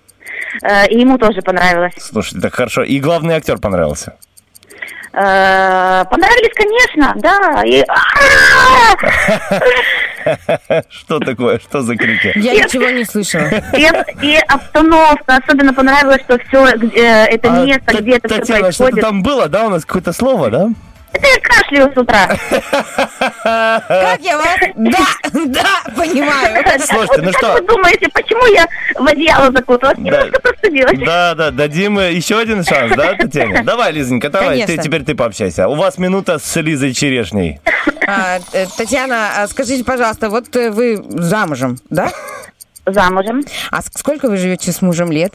И ему тоже понравилось. Слушай, так хорошо. И главный актер понравился? Понравились, конечно, да. И... Что такое? Что за крики? Я и, ничего не слышала. И, и обстановка. Особенно понравилось, что все это место, а, где т- это Татьяна, все происходит. Что-то там было, да? У нас какое-то слово, да? Это я кашляю с утра. Как я вас? Да, да, понимаю. Слушайте, ну что? Как вы думаете, почему я в одеяло закуталась? Немножко простудилась. Да, да, дадим еще один шанс, да, Татьяна? Давай, Лизонька, давай, теперь ты пообщайся. У вас минута с Лизой Черешней. Татьяна, скажите, пожалуйста, вот вы замужем, да? Замужем. А сколько вы живете с мужем лет?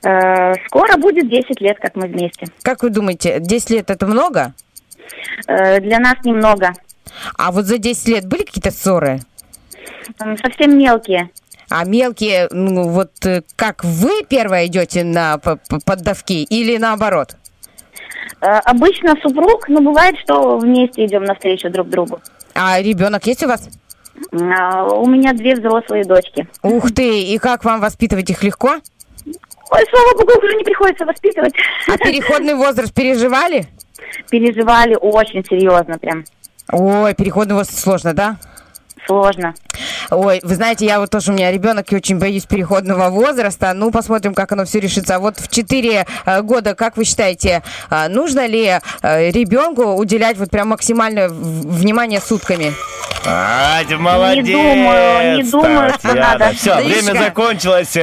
Скоро будет десять лет, как мы вместе. Как вы думаете, десять лет это много? Для нас немного. А вот за десять лет были какие-то ссоры? Совсем мелкие. А мелкие, ну вот как вы первая идете на поддавки или наоборот? Обычно супруг, но бывает, что вместе идем навстречу друг другу. А ребенок есть у вас? У меня две взрослые дочки. Ух ты, и как вам воспитывать их легко? Ой, слава богу, уже не приходится воспитывать. А переходный возраст переживали? Переживали очень серьезно прям. Ой, переходный возраст сложно, да? Сложно. Ой, вы знаете, я вот тоже, у меня ребенок, и очень боюсь переходного возраста. Ну, посмотрим, как оно все решится. А вот в четыре года, как вы считаете, нужно ли ребенку уделять вот прям максимальное внимание сутками? Ай, молодец! Не думаю, не думаю, что надо. Все, время закончилось,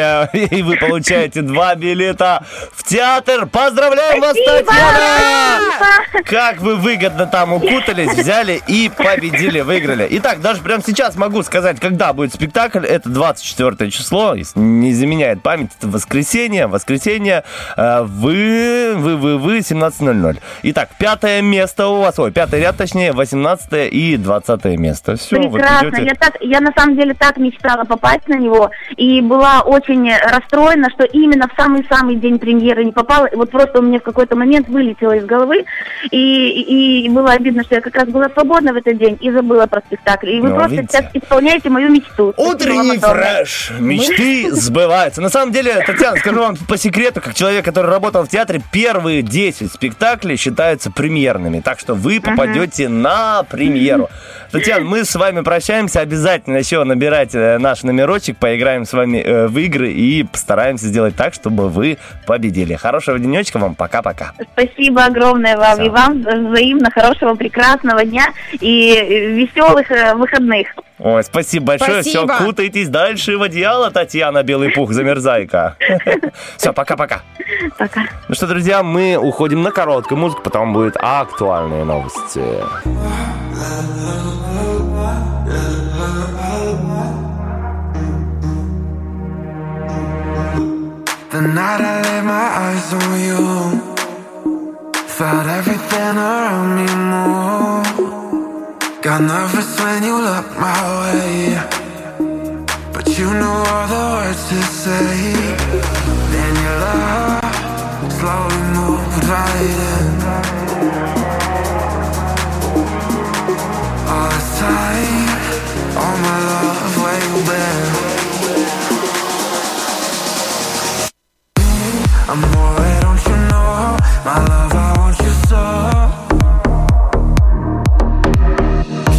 и вы получаете два билета в театр. Поздравляем вас, Татьяна! Как вы выгодно там укутались, взяли и победили, выиграли. Итак, даже прямо сейчас могу сказать, сказать, когда будет спектакль. Это двадцать четвёртое число, если не заменяет память, это воскресенье. Воскресенье вы, вы, вы, вы, семнадцать ноль ноль. Итак, пятое место у вас, ой, пятый ряд, точнее, восемнадцатое и двадцатое место. Все, прекрасно, вы я, так, я на самом деле так мечтала попасть на него, и была очень расстроена, что именно в самый-самый день премьеры не попала, и вот просто у меня в какой-то момент вылетело из головы, и, и было обидно, что я как раз была свободна в этот день и забыла про спектакль, и вы ну, просто видите? Сейчас исполняете мою мечту. Утренний фреш, мечты сбываются. На самом деле, Татьяна, скажу вам по секрету, как человек, который работал в театре, первые десять спектаклей считаются премьерными, так что вы попадете на премьеру. Татьяна, мы с вами прощаемся, обязательно еще набирайте наш номерочек, поиграем с вами в игры и постараемся сделать так, чтобы вы победили. Хорошего денечка вам, пока-пока. Спасибо огромное вам. Все. И вам взаимно хорошего, прекрасного дня и веселых выходных. Ой, спасибо большое. Спасибо. Все, кутайтесь дальше в одеяло, Татьяна, белый пух, замерзайка. Все, пока-пока. Пока. Ну что, друзья, мы уходим на короткую музыку, потом будут актуальные новости. The night I laid my eyes on you, felt everything around me move. Got nervous when you looked my way, but you knew all the words to say. Then your love slowly moved right in. All this time, all my love waiting. I'm more, don't you know, my love, I want you so.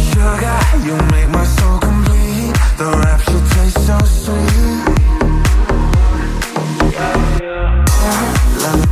Sugar, you make my soul complete, the rapture tastes so sweet. La la la la, la la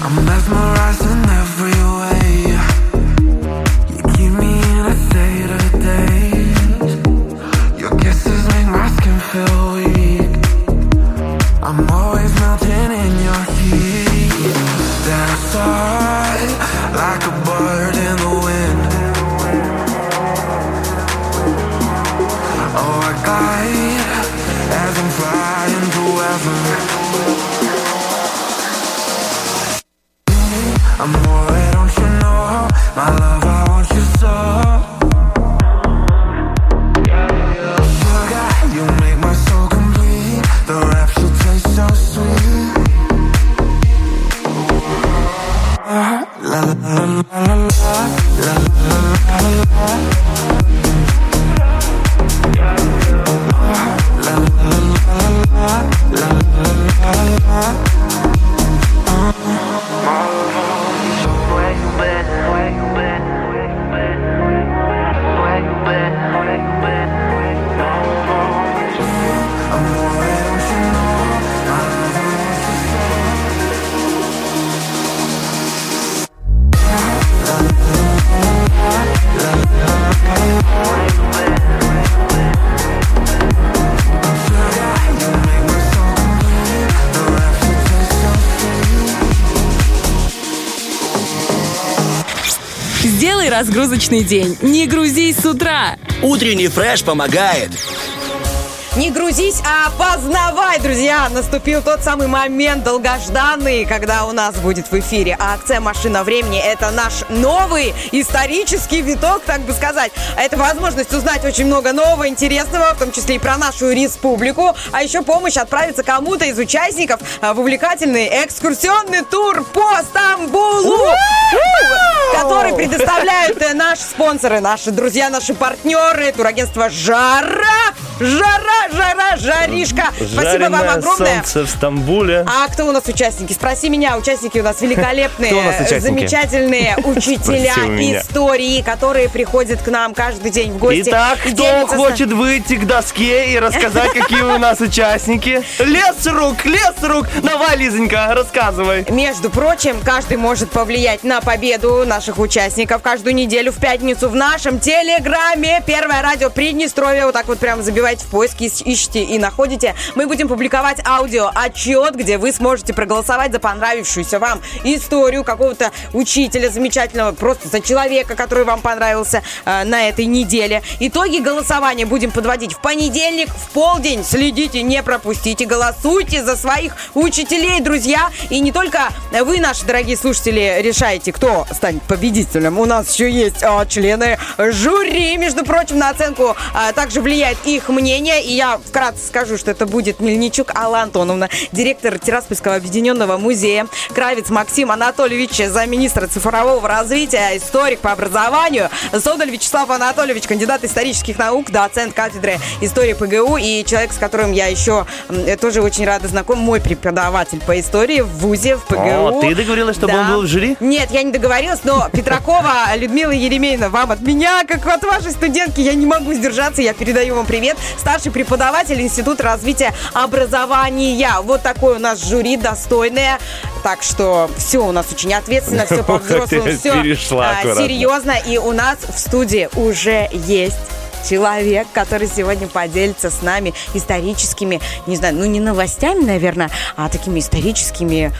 I'm mesmerized in every way. You keep me in a state of daze. Your kisses make my skin feel weak. I'm always melting in your heat. That sigh, like a bird in the wind. Oh, I glide as I'm flying through heaven. I'm more, don't you know, my love, I want you so. Разгрузочный день. Не грузись с утра. Утренний фреш помогает. Не грузись, а познавай, друзья. Наступил тот самый момент долгожданный, когда у нас будет в эфире акция «Машина времени». Это наш новый исторический виток, так бы сказать. Это возможность узнать очень много нового, интересного, в том числе и про нашу республику. А еще помощь отправиться кому-то из участников в увлекательный экскурсионный тур по Стамбулу, который предоставляют наши спонсоры, наши друзья, наши партнеры, турагентство «Жара». Жара, жара, жаришка. Спасибо вам огромное. Солнце в Стамбуле. А кто у нас участники? Спроси меня. Участники у нас великолепные, замечательные учителя истории, которые приходят к нам каждый день в гости. Итак, кто хочет выйти к доске и рассказать, какие у нас участники? Лес рук, лес рук. Давай, Лизонька, рассказывай. Между прочим, каждый может повлиять на победу наших участников каждую неделю в пятницу в нашем телеграме. Первое радио Приднестровье. Вот так вот прям забиваем забивайте в поиске, ищите и находите. Мы будем публиковать аудио-отчет, где вы сможете проголосовать за понравившуюся вам историю какого-то учителя замечательного, просто за человека, который вам понравился э, на этой неделе. Итоги голосования будем подводить в понедельник, в полдень. Следите, не пропустите, голосуйте за своих учителей, друзья. И не только вы, наши дорогие слушатели, решаете, кто станет победителем. У нас еще есть э, члены жюри, между прочим, на оценку э, также влияет их мнение. И я вкратце скажу, что это будет Мельничук Алла Антоновна, директор Тираспольского объединенного музея, Кравец Максим Анатольевич, замминистра цифрового развития, историк по образованию, Содоль Вячеслав Анатольевич, кандидат исторических наук, доцент кафедры истории ПГУ и человек, с которым я еще тоже очень рада знаком, мой преподаватель по истории в ВУЗе, в ПГУ. О, ты договорилась, чтобы да. он был в жюри? Нет, я не договорилась, но Петракова Людмила Еремеевна, вам от меня, как от вашей студентки, я не могу сдержаться, я передаю вам привет. Старший преподаватель Института развития образования. Вот такое у нас жюри достойное. Так что все у нас очень ответственно, все по-взрослому, все серьезно. И у нас в студии уже есть человек, который сегодня поделится с нами историческими, не знаю, ну не новостями, наверное, а такими историческими...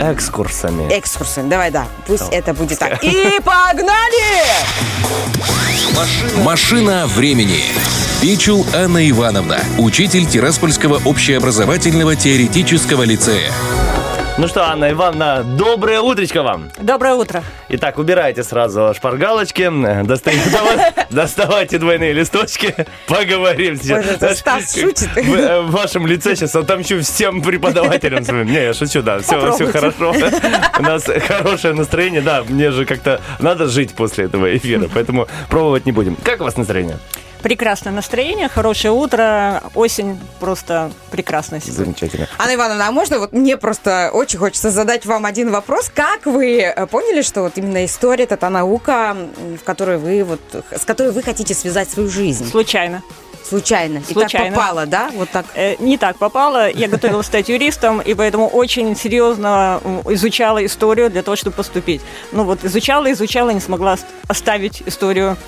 Экскурсами. Экскурсами, давай, да. Пусть О. это будет так. И погнали! Машина времени. Печу Анна Ивановна, учитель Тираспольского общеобразовательного теоретического лицея. Ну что, Анна Ивановна, доброе утречко вам. Доброе утро. Итак, убирайте сразу шпаргалочки, доставайте двойные листочки, поговорим сейчас. Стас шутит. В вашем лице сейчас отомщу всем преподавателям. Не, я шучу, да, все хорошо. У нас хорошее настроение, да, мне же как-то надо жить после этого эфира, поэтому пробовать не будем. Как у вас настроение? Прекрасное настроение, хорошее утро, осень просто прекрасная сегодня. Замечательно. Анна Ивановна, а можно вот мне просто очень хочется задать вам один вопрос. Как вы поняли, что вот именно история – это та наука, в которой вы вот, с которой вы хотите связать свою жизнь? Случайно. Случайно. И Случайно. так попало, да? Вот так. Э, не так попало. Я готовилась стать юристом, и поэтому очень серьезно изучала историю для того, чтобы поступить. Ну вот изучала, изучала, не смогла оставить историю.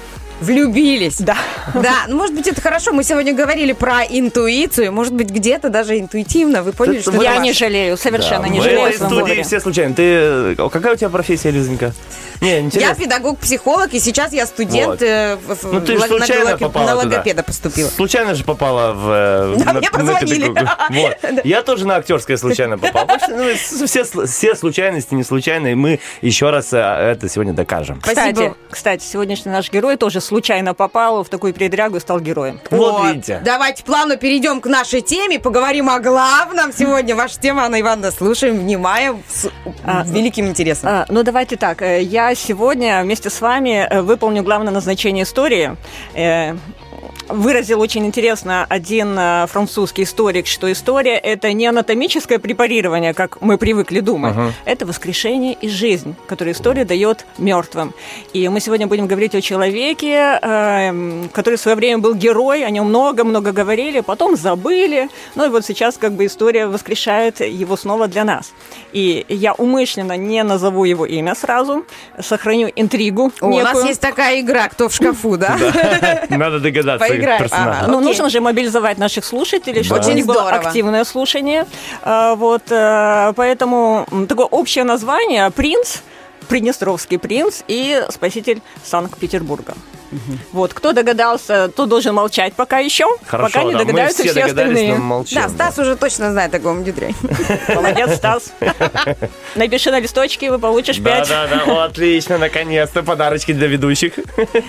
Влюбились. Да. Да, ну, может быть, это хорошо. Мы сегодня говорили про интуицию. Может быть, где-то даже интуитивно вы поняли, что... Я не жалею, совершенно не жалею. Мы в этой студии все случайно. Ты... Какая у тебя профессия, Лизонька? Не, интересно. Я педагог-психолог, и сейчас я студент на логопеда поступила. Случайно же попала в... Да, мне позвонили. Я тоже на актерское случайно попала. Все случайности не случайные. Мы еще раз это сегодня докажем. Спасибо. Кстати, сегодняшний наш герой тоже случайно попал в такую передрягу и стал героем. Вот, вот видите. Давайте плавно перейдем к нашей теме, поговорим о главном. Сегодня ваша тема, Анна Ивановна, слушаем, внимаем, с а, великим интересом. А, ну, давайте так. Я сегодня вместе с вами выполню главное назначение истории. Выразил очень интересно один французский историк, что история – это не анатомическое препарирование, как мы привыкли думать. Uh-huh. Это воскрешение и жизнь, которую история uh-huh. дает мертвым. И мы сегодня будем говорить о человеке, который в свое время был герой, о нем много-много говорили, потом забыли. Ну и вот сейчас как бы история воскрешает его снова для нас. И я умышленно не назову его имя сразу, сохраню интригу. О, у нас есть такая игра «Кто в шкафу», да? Надо догадаться. Ага, ну, нужно же мобилизовать наших слушателей, чтобы да. у них было активное слушание. Вот, поэтому такое общее название «Принц», «Приднестровский принц» и «Спаситель Санкт-Петербурга». Угу. Вот, кто догадался, тот должен молчать пока еще, Хорошо, пока не да, догадаются все, все остальные. Молчим, да, Стас да. уже точно знает о ком дядре. Молодец, Стас. Напиши на листочке, вы получишь пять. Да, да, да, отлично, наконец-то подарочки для ведущих,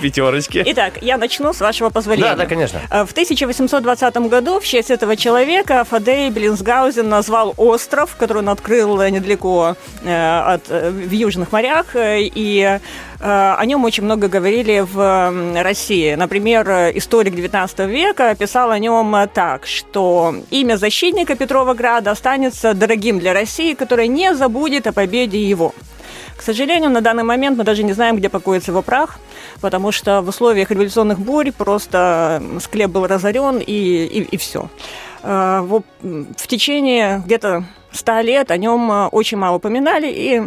пятерочки. Итак, я начну с вашего позволения. Да, да, конечно. В тысяча восемьсот двадцатом году в честь этого человека Фадей Беллинсгаузен назвал остров, который он открыл недалеко от, в Южных морях, и о нем очень много говорили в России. Например, историк девятнадцатого века писал о нем так, что имя защитника Петрограда останется дорогим для России, которая не забудет о победе его. К сожалению, на данный момент мы даже не знаем, где покоится его прах, потому что в условиях революционных бурь просто склеп был разорен и, и, и все. В, в течение где-то ста лет о нем очень мало упоминали и...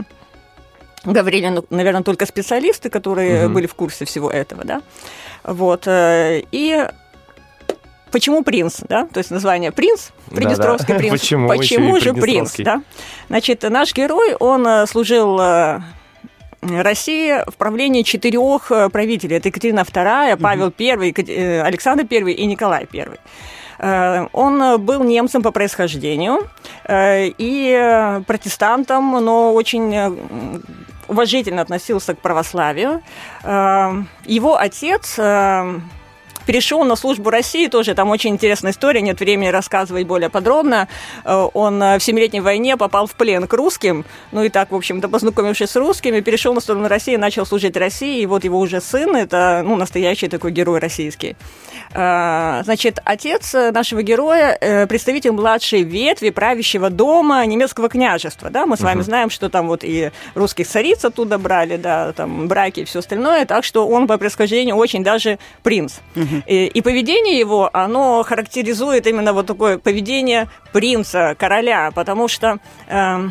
Говорили, наверное, только специалисты, которые mm-hmm. были в курсе всего этого, да. Вот. И Почему принц, да? То есть название принц, Приднестровский да, да. принц. Почему, Почему же принц, да? Значит, наш герой, он служил России в правлении четырех правителей. Это Екатерина Вторая, Павел Первый, Александр Первый и Николай Первый. Он был немцем по происхождению и протестантом, но очень уважительно относился к православию. Его отец перешел на службу России, тоже там очень интересная история, нет времени рассказывать более подробно. Он в Семилетней войне попал в плен к русским, ну и так, в общем-то, познакомившись с русскими, перешел на сторону России, начал служить России, и вот его уже сын, это, ну, настоящий такой герой российский. Значит, отец нашего героя представитель младшей ветви правящего дома немецкого княжества, да, мы с вами угу. знаем, что там вот и русских цариц оттуда брали, да, там браки и все остальное, так что он по происхождению очень даже принц. Угу. И, и поведение его, оно характеризует именно вот такое поведение принца, короля, потому что э,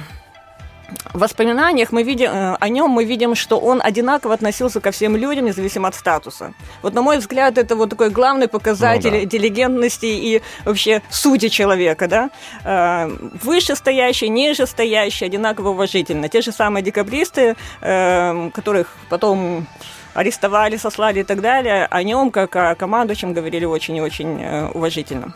в воспоминаниях мы видим, э, о нем мы видим, что он одинаково относился ко всем людям, независимо от статуса. Вот, на мой взгляд, это вот такой главный показатель ну, да. интеллигентности и вообще сути человека, да? Э, вышестоящий, нижестоящий, одинаково уважительно. Те же самые декабристы, э, которых потом арестовали, сослали и так далее, о нем, как о командующем, говорили очень и очень уважительно.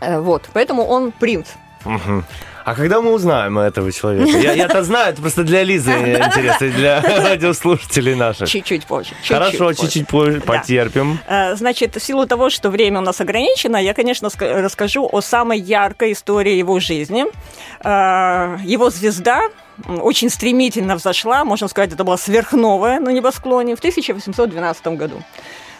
Вот, поэтому он принц. Угу. А когда мы узнаем этого человека? Я, я-то знаю, это просто для Лизы интересно, для радиослушателей наших. Чуть-чуть позже. Хорошо, чуть-чуть позже, потерпим. Значит, в силу того, что время у нас ограничено, я, конечно, расскажу о самой яркой истории его жизни. Его звезда очень стремительно взошла, можно сказать, это была сверхновая на небосклоне в тысяча восемьсот двенадцатом году.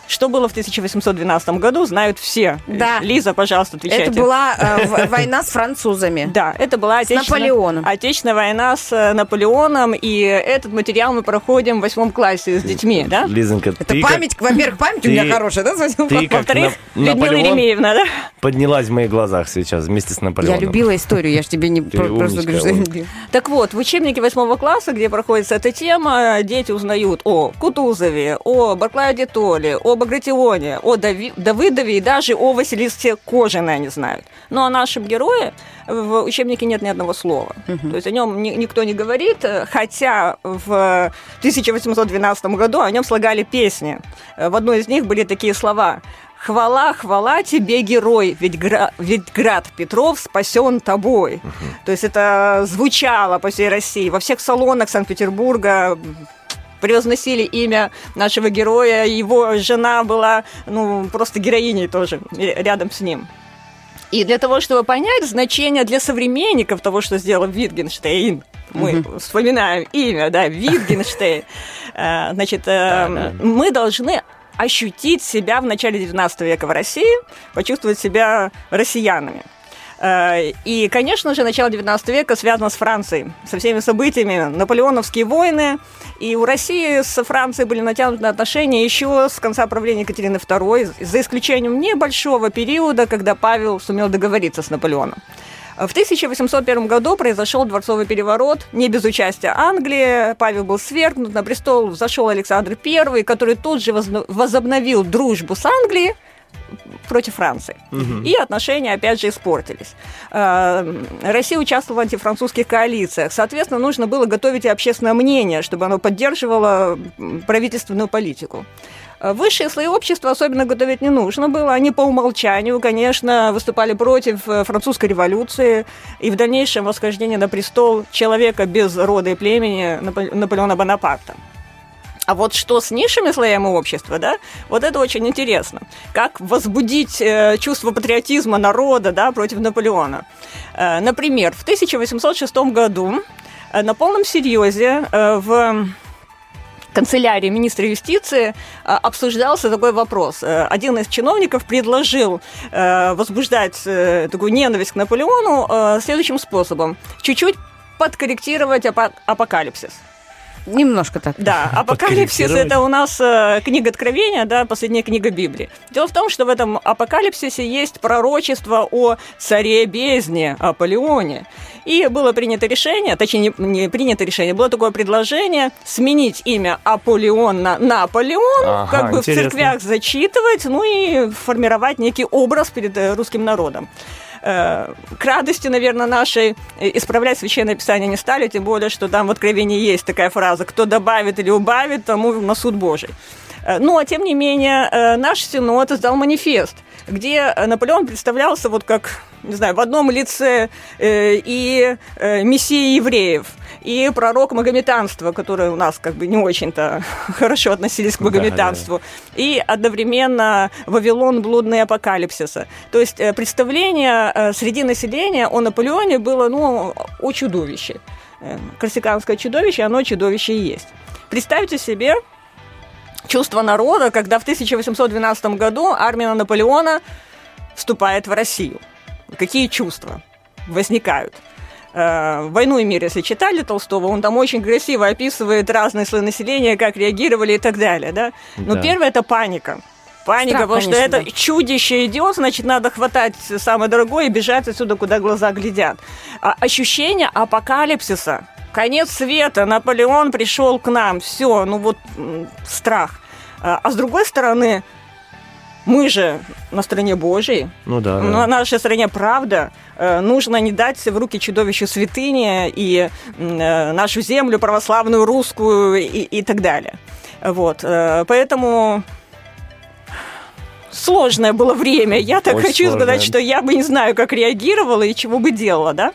Что было в тысяча восемьсот двенадцатом году, знают все. Да. Лиза, пожалуйста, отвечайте. Это была э, война с французами. Да, это была отечественная, отечественная война с Наполеоном, и этот материал мы проходим в восьмом классе с детьми, да? Лизонька, это ты память, как... во-первых, память ты... у меня хорошая, да? Ты Во-вторых, на... Людмила Еремеевна, да? Поднялась в моих глазах сейчас вместе с Наполеоном. Я любила историю, я ж тебе не ты просто умничка, говорю, что я Так вот, в учебнике восьмого класса, где проходится эта тема, дети узнают о Кутузове, о Барклае де Толли, о об Багратионе, о Давыдове и даже о Василисе Кожиной они знают. Но о нашем герое в учебнике нет ни одного слова. Угу. То есть о нем ни, никто не говорит, хотя в тысяча восемьсот двенадцатом году о нем слагали песни. В одной из них были такие слова: «Хвала, хвала тебе, герой, ведь, гра... ведь град Петров спасен тобой». Угу. То есть это звучало по всей России, во всех салонах Санкт-Петербурга превозносили имя нашего героя. Его жена была, ну, просто героиней тоже, рядом с ним. И для того, чтобы понять значение для современников того, что сделал Витгенштейн, мы mm-hmm. вспоминаем имя, да, Витгенштейн, значит, мы должны ощутить себя в начале девятнадцатого века в России, почувствовать себя россиянами. И, конечно же, начало девятнадцатого века связано с Францией, со всеми событиями, наполеоновские войны. И у России с Францией были натянуты отношения еще с конца правления Екатерины Второй, за исключением небольшого периода, когда Павел сумел договориться с Наполеоном. В тысяча восемьсот первом году произошел дворцовый переворот, не без участия Англии. Павел был свергнут, на престол взошел Александр Первый, который тут же возобновил дружбу с Англией против Франции. Угу. И отношения, опять же, испортились. Россия участвовала в антифранцузских коалициях. Соответственно, нужно было готовить и общественное мнение, чтобы оно поддерживало правительственную политику. Высшие слои общества особенно готовить не нужно было. Они по умолчанию, конечно, выступали против французской революции и в дальнейшем восхождение на престол человека без рода и племени Наполеона Бонапарта. А вот что с низшими слоями общества, да, вот это очень интересно. Как возбудить э, чувство патриотизма народа, да, против Наполеона. Э, например, в тысяча восемьсот шестом году э, на полном серьезе э, в канцелярии министра юстиции э, обсуждался такой вопрос. Э, один из чиновников предложил э, возбуждать э, такую ненависть к Наполеону э, следующим способом. Чуть-чуть подкорректировать ап- апокалипсис. Немножко так. Да, апокалипсис – это у нас книга Откровения, да, последняя книга Библии. Дело в том, что в этом апокалипсисе есть пророчество о царе бездне, о Наполеоне. И было принято решение, точнее, не, не принято решение, было такое предложение сменить имя Аполлион на Наполеон, ага, как бы интересно. В церквях зачитывать, ну и формировать некий образ перед русским народом. К радости, наверное, нашей исправлять Священное Писание не стали, тем более, что там в Откровении есть такая фраза «Кто добавит или убавит, тому на суд Божий». Ну, а тем не менее, наш Синод издал манифест, где Наполеон представлялся вот как, не знаю, в одном лице и мессия евреев, и пророк магометанства, который у нас как бы не очень-то хорошо относились к магометанству, да, да. И одновременно Вавилон блудный апокалипсиса. То есть представление среди населения о Наполеоне было, ну, о чудовище. Корсиканское чудовище, оно чудовище и есть. Представьте себе чувство народа, когда в тысяча восемьсот двенадцатом году армия Наполеона вступает в Россию. Какие чувства возникают? «Войну и мир», если читали Толстого, он там очень красиво описывает разные слои населения, как реагировали и так далее. Да? Но да. Первое – это паника. Паника, страх, потому конечно, что это да. чудище идет, значит, надо хватать самое дорогое и бежать отсюда, куда глаза глядят. Ощущение апокалипсиса. Конец света, Наполеон пришел к нам, все, ну вот страх. А с другой стороны, мы же на стороне Божьей, ну, да, да. на нашей стороне правда, нужно не дать в руки чудовищу святыни и нашу землю православную, русскую и, и так далее. Вот, поэтому... Сложное было время, я так Очень хочу сложное. Сказать, что я бы не знаю, как реагировала и чего бы делала, да?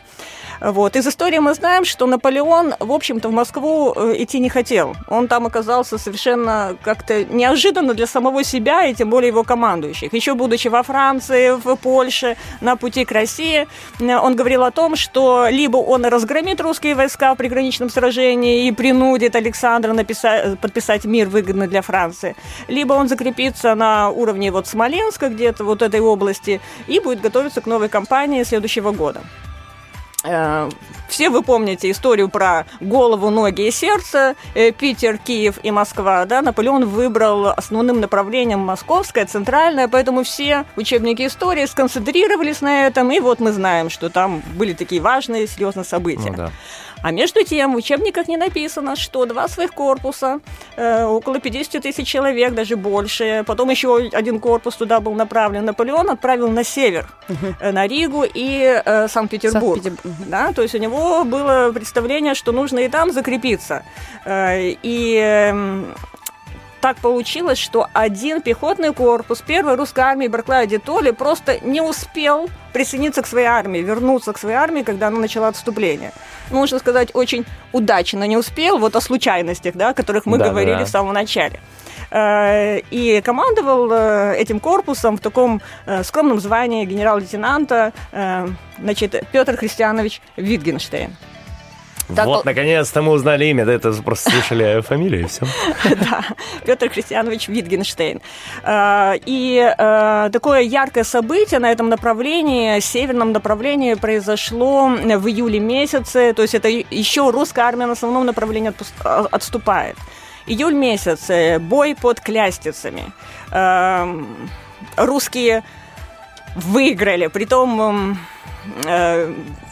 Вот. Из истории мы знаем, что Наполеон, в общем-то, в Москву идти не хотел. Он там оказался совершенно как-то неожиданно для самого себя и тем более его командующих. Еще будучи во Франции, в Польше, на пути к России, он говорил о том, что либо он разгромит русские войска в приграничном сражении и принудит Александра написать, подписать мир, выгодный для Франции, либо он закрепится на уровне вот Смоленска, где-то вот этой области, и будет готовиться к новой кампании следующего года. Все вы помните историю про голову, ноги и сердце, Питер, Киев и Москва, да? Наполеон выбрал основным направлением московское, центральное, поэтому все учебники истории сконцентрировались на этом, и вот мы знаем, что там были такие важные, серьезные события. Ну, да. А между тем в учебниках не написано, что два своих корпуса, э, около пятьдесят тысяч человек, даже больше, потом еще один корпус туда был направлен, Наполеон отправил на север, uh-huh. на Ригу и э, Санкт-Петербург. Uh-huh. Да, то есть у него было представление, что нужно и там закрепиться. Э, и... Э, Так получилось, что один пехотный корпус первой русской армии Барклая де Толли просто не успел присоединиться к своей армии, вернуться к своей армии, когда она начала отступление. Нужно сказать, очень удачно не успел, вот о случайностях, да, о которых мы да, говорили да. в самом начале. И командовал этим корпусом в таком скромном звании генерал-лейтенанта, значит, Петр Христианович Витгенштейн. Так, вот, наконец-то мы узнали имя, да, это просто слышали фамилию и все. Да, Петр Христианович Витгенштейн. И такое яркое событие на этом направлении, северном направлении, произошло в июле месяце, то есть это еще русская армия на основном направлении отступает. Июль месяц, бой под Клястицами. Русские выиграли, притом...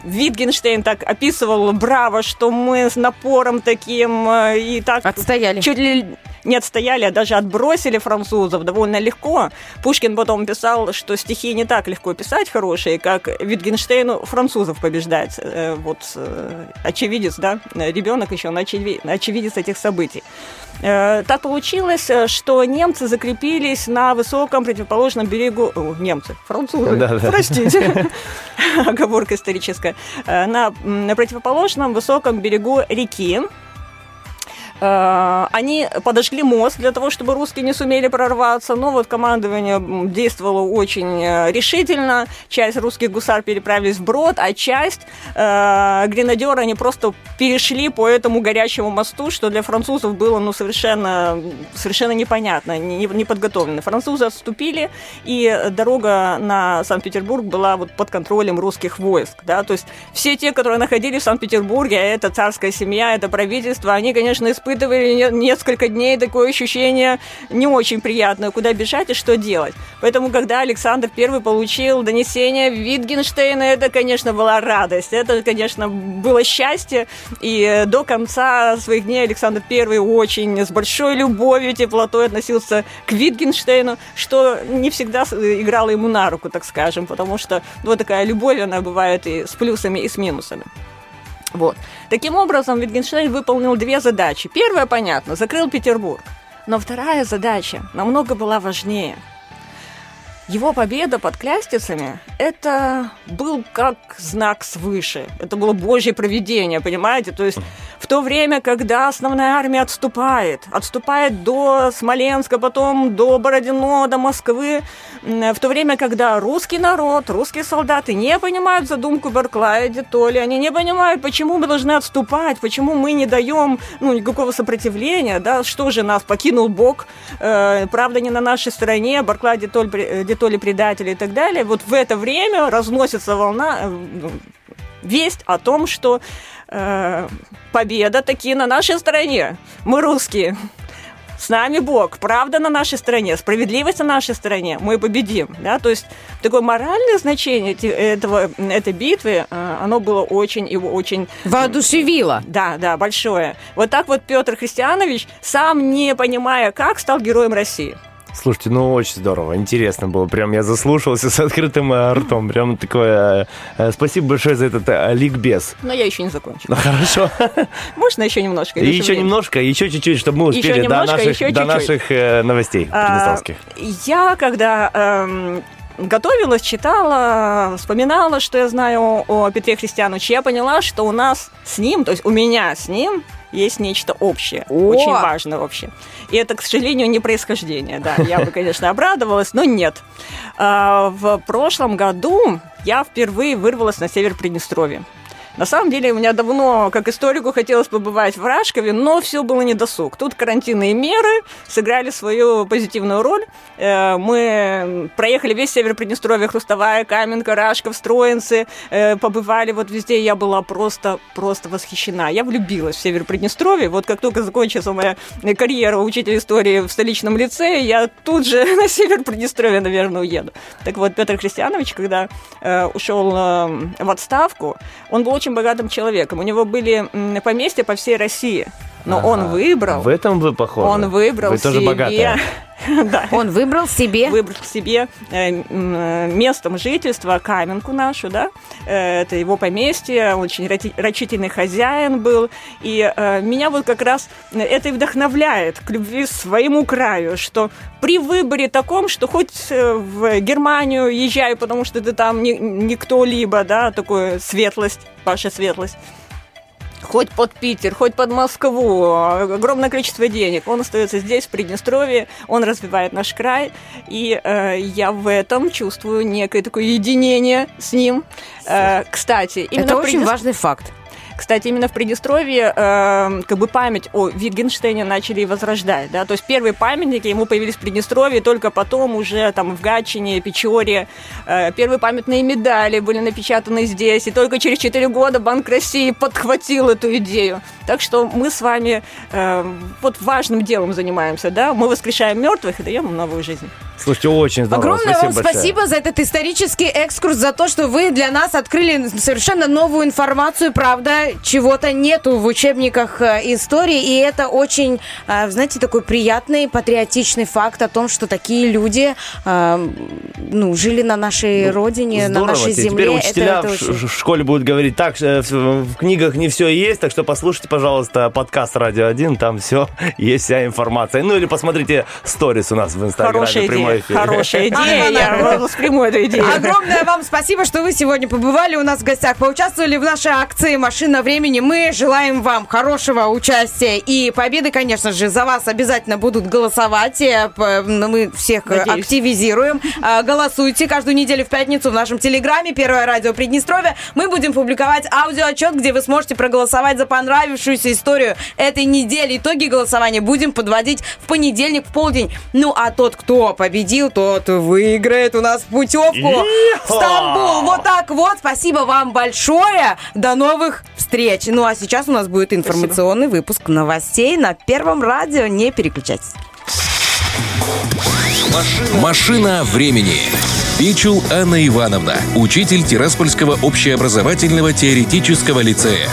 Витгенштейн так описывал браво, что мы с напором таким и так отстояли. Чуть ли не отстояли, а даже отбросили французов довольно легко. Пушкин потом писал, что стихи не так легко писать хорошие, как Витгенштейну французов побеждать. Вот очевидец, да, ребенок еще, он очевидец этих событий. Так получилось, что немцы закрепились на высоком противоположном берегу... О, немцы, французы, да, да. простите, оговорка историческая. На, на противоположном высоком берегу реки они подожгли мост для того, чтобы русские не сумели прорваться, но вот командование действовало очень решительно. Часть русских гусар переправились вброд, а часть э, гренадер они просто перешли по этому горячему мосту, что для французов было ну, совершенно, совершенно непонятно, не, не подготовлено. Французы отступили, и дорога на Санкт-Петербург была вот под контролем русских войск. Да? То есть все те, которые находились в Санкт-Петербурге, это царская семья, это правительство, они, конечно, испытывали испытывали несколько дней такое ощущение не очень приятное, куда бежать и что делать. Поэтому, когда Александр Первый получил донесение Витгенштейна, это, конечно, была радость, это, конечно, было счастье. И до конца своих дней Александр Первый очень с большой любовью, теплотой относился к Витгенштейну, что не всегда играло ему на руку, так скажем, потому что вот такая любовь, она бывает и с плюсами, и с минусами. Вот. Таким образом, Витгенштейн выполнил две задачи. Первая, понятно, закрыл Петербург. Но вторая задача намного была важнее. Его победа под Клястицами – это был как знак свыше. Это было Божье провидение, понимаете? То есть в то время, когда основная армия отступает, отступает до Смоленска, потом до Бородино, до Москвы, в то время, когда русский народ, русские солдаты не понимают задумку Барклая де Толли, они не понимают, почему мы должны отступать, почему мы не даем ну, никакого сопротивления, да? Что же нас покинул Бог, э, правда, не на нашей стороне, Барклай де Толли, то ли предатели и так далее, вот в это время разносится волна, весть о том, что э, победа таки на нашей стороне. Мы русские, с нами Бог, правда на нашей стороне, справедливость на нашей стороне, мы победим. Да? То есть такое моральное значение этого, этой битвы, оно было очень и очень... Воодушевило. Да, да, большое. Вот так вот Петр Христианович, сам не понимая как, стал героем России. Слушайте, ну очень здорово, интересно было, прям я заслушался с открытым ртом, прям такое, спасибо большое за этот ликбез. Но я еще не закончила. Ну хорошо. Можно еще немножко? Еще время? Немножко, еще чуть-чуть, чтобы мы успели до наших, до наших новостей приднестровских. Я когда... Эм... готовилась, читала, вспоминала, что я знаю о Петре Христиановиче. Я поняла, что у нас с ним, то есть у меня с ним есть нечто общее, о! Очень важное общее. И это, к сожалению, не происхождение. Да, я бы, конечно, обрадовалась, но нет. В прошлом году я впервые вырвалась на север Приднестровья. На самом деле, у меня давно, как историку, хотелось побывать в Рашкове, но все было недосуг. Тут карантинные меры сыграли свою позитивную роль. Мы проехали весь север Приднестровья, Хрустовая, Каменка, Рашков, Строинцы, побывали вот везде. Я была просто, просто восхищена. Я влюбилась в север Приднестровья. Вот как только закончится моя карьера учителя истории в столичном лицее, я тут же на север Приднестровья, наверное, уеду. Так вот, Петр Христианович, когда ушел в отставку, он был очень богатым человеком. У него были поместья по всей России. Но ага. он выбрал... В этом вы похожи. Он выбрал вы себе... тоже богатая. Да. Он выбрал себе... Выбрал себе местом жительства Каменку нашу, да. Это его поместье, очень рачительный хозяин был. И меня вот как раз это и вдохновляет к любви к своему краю, что при выборе таком, что хоть в Германию езжай, потому что ты там никто-либо, да, такое светлость, ваша светлость, хоть под Питер, хоть под Москву, огромное количество денег. Он остается здесь, в Приднестровье, он развивает наш край, и э, я в этом чувствую некое такое единение с ним. Э, кстати, именно это очень Приднестр... важный факт. Кстати, именно в Приднестровье э, как бы память о Витгенштейне начали возрождать, да, то есть первые памятники ему появились в Приднестровье, только потом уже там в Гатчине, Печоре, э, первые памятные медали были напечатаны здесь, и только через четыре года Банк России подхватил эту идею. Так что мы с вами э, вот важным делом занимаемся, да, мы воскрешаем мертвых и даем им новую жизнь. Слушайте, очень здорово. Огромное спасибо вам спасибо большое. За этот исторический экскурс, за то, что вы для нас открыли совершенно новую информацию, правда, чего-то нету в учебниках истории, и это очень, знаете, такой приятный, патриотичный факт о том, что такие люди ну, жили на нашей ну, родине, здорово, на нашей земле. Теперь учителя это, это в очень... школе будут говорить, так, в книгах не все есть, так что послушайте, пожалуйста, подкаст «Радио один», там все, есть вся информация. Ну или посмотрите сторис у нас в Инстаграме. Хорошая прямой идея, эфир. Хорошая идея, я восприму эту идею. Огромное вам спасибо, что вы сегодня побывали у нас в гостях, поучаствовали в нашей акции «Машина времени». Мы желаем вам хорошего участия и победы, конечно же. За вас обязательно будут голосовать. Мы всех, надеюсь, активизируем. Голосуйте каждую неделю в пятницу в нашем Телеграме «Первое радио Приднестровья». Мы будем публиковать аудиоотчет, где вы сможете проголосовать за понравившуюся историю этой недели. Итоги голосования будем подводить в понедельник в полдень. Ну, а тот, кто победит победил, тот выиграет у нас путевку в Стамбул. Вот так вот. Спасибо вам большое. До новых встреч. Ну, а сейчас у нас будет информационный Спасибо. выпуск новостей на Первом радио. Не переключайтесь. Машина, Машина времени. Печу Анна Ивановна, учитель Тираспольского общеобразовательного теоретического лицея.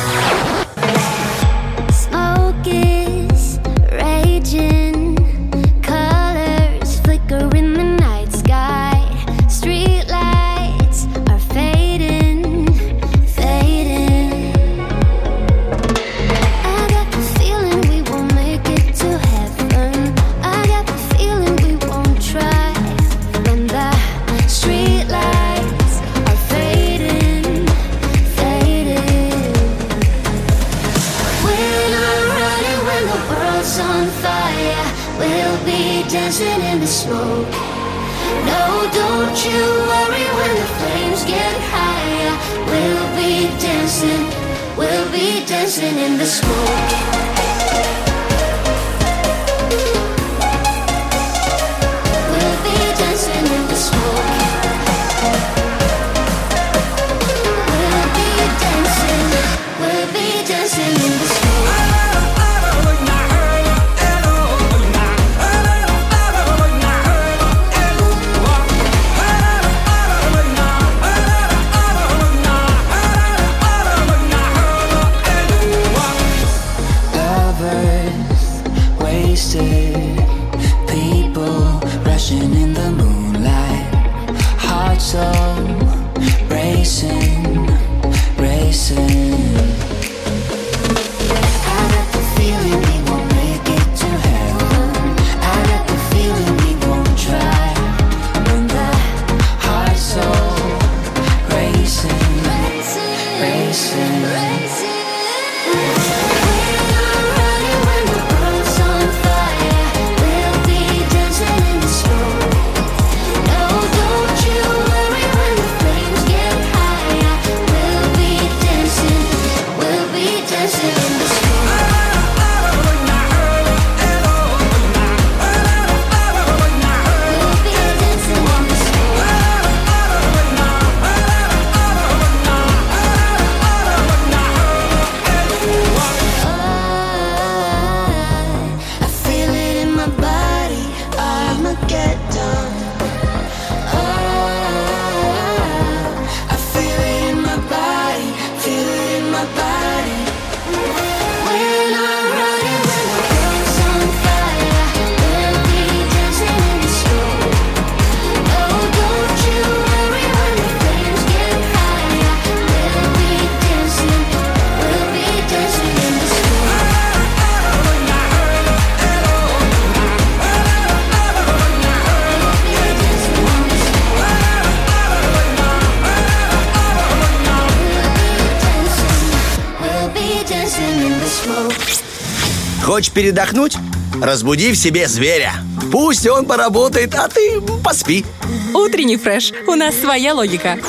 In the smoke. Хочешь передохнуть? Разбуди в себе зверя. Пусть он поработает, а ты поспи. Утренний фреш. У нас своя логика.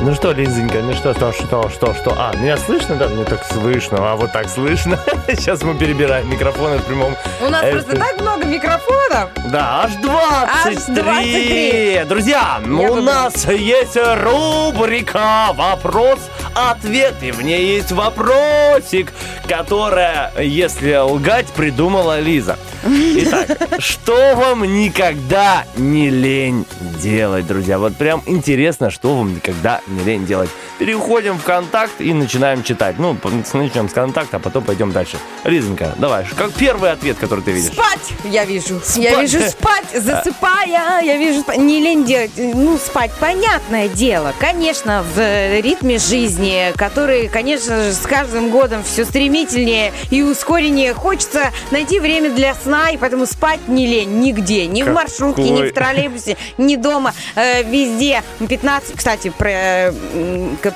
Ну что, Лизонька, ну что, что, что, что, что? А, меня слышно? Да, мне так слышно. А вот так слышно. Сейчас мы перебираем микрофоны в прямом... У нас просто так много микрофонов. Да, аж двадцать три. Друзья, у нас есть рубрика «Вопрос». Ответ, и в ней есть вопросик, которое, если лгать, придумала Лиза. Итак, что вам никогда не лень делать, друзья? Вот прям интересно, что вам никогда не лень делать. Переходим в контакт и начинаем читать. Ну, начнем с контакта, а потом пойдем дальше. Лизонька, давай, как первый ответ, который ты видишь? Спать, я вижу. Спать. Я вижу спать, засыпая, я вижу спать. Не лень делать, ну, спать, понятное дело. Конечно, в ритме жизни, который, конечно же, с каждым годом все стремительнее и ускореннее. Хочется найти время для сна, и поэтому спать не лень нигде. Ни Какой? в маршрутке, ни в троллейбусе, ни дома, э, везде. пятнадцать, кстати, про...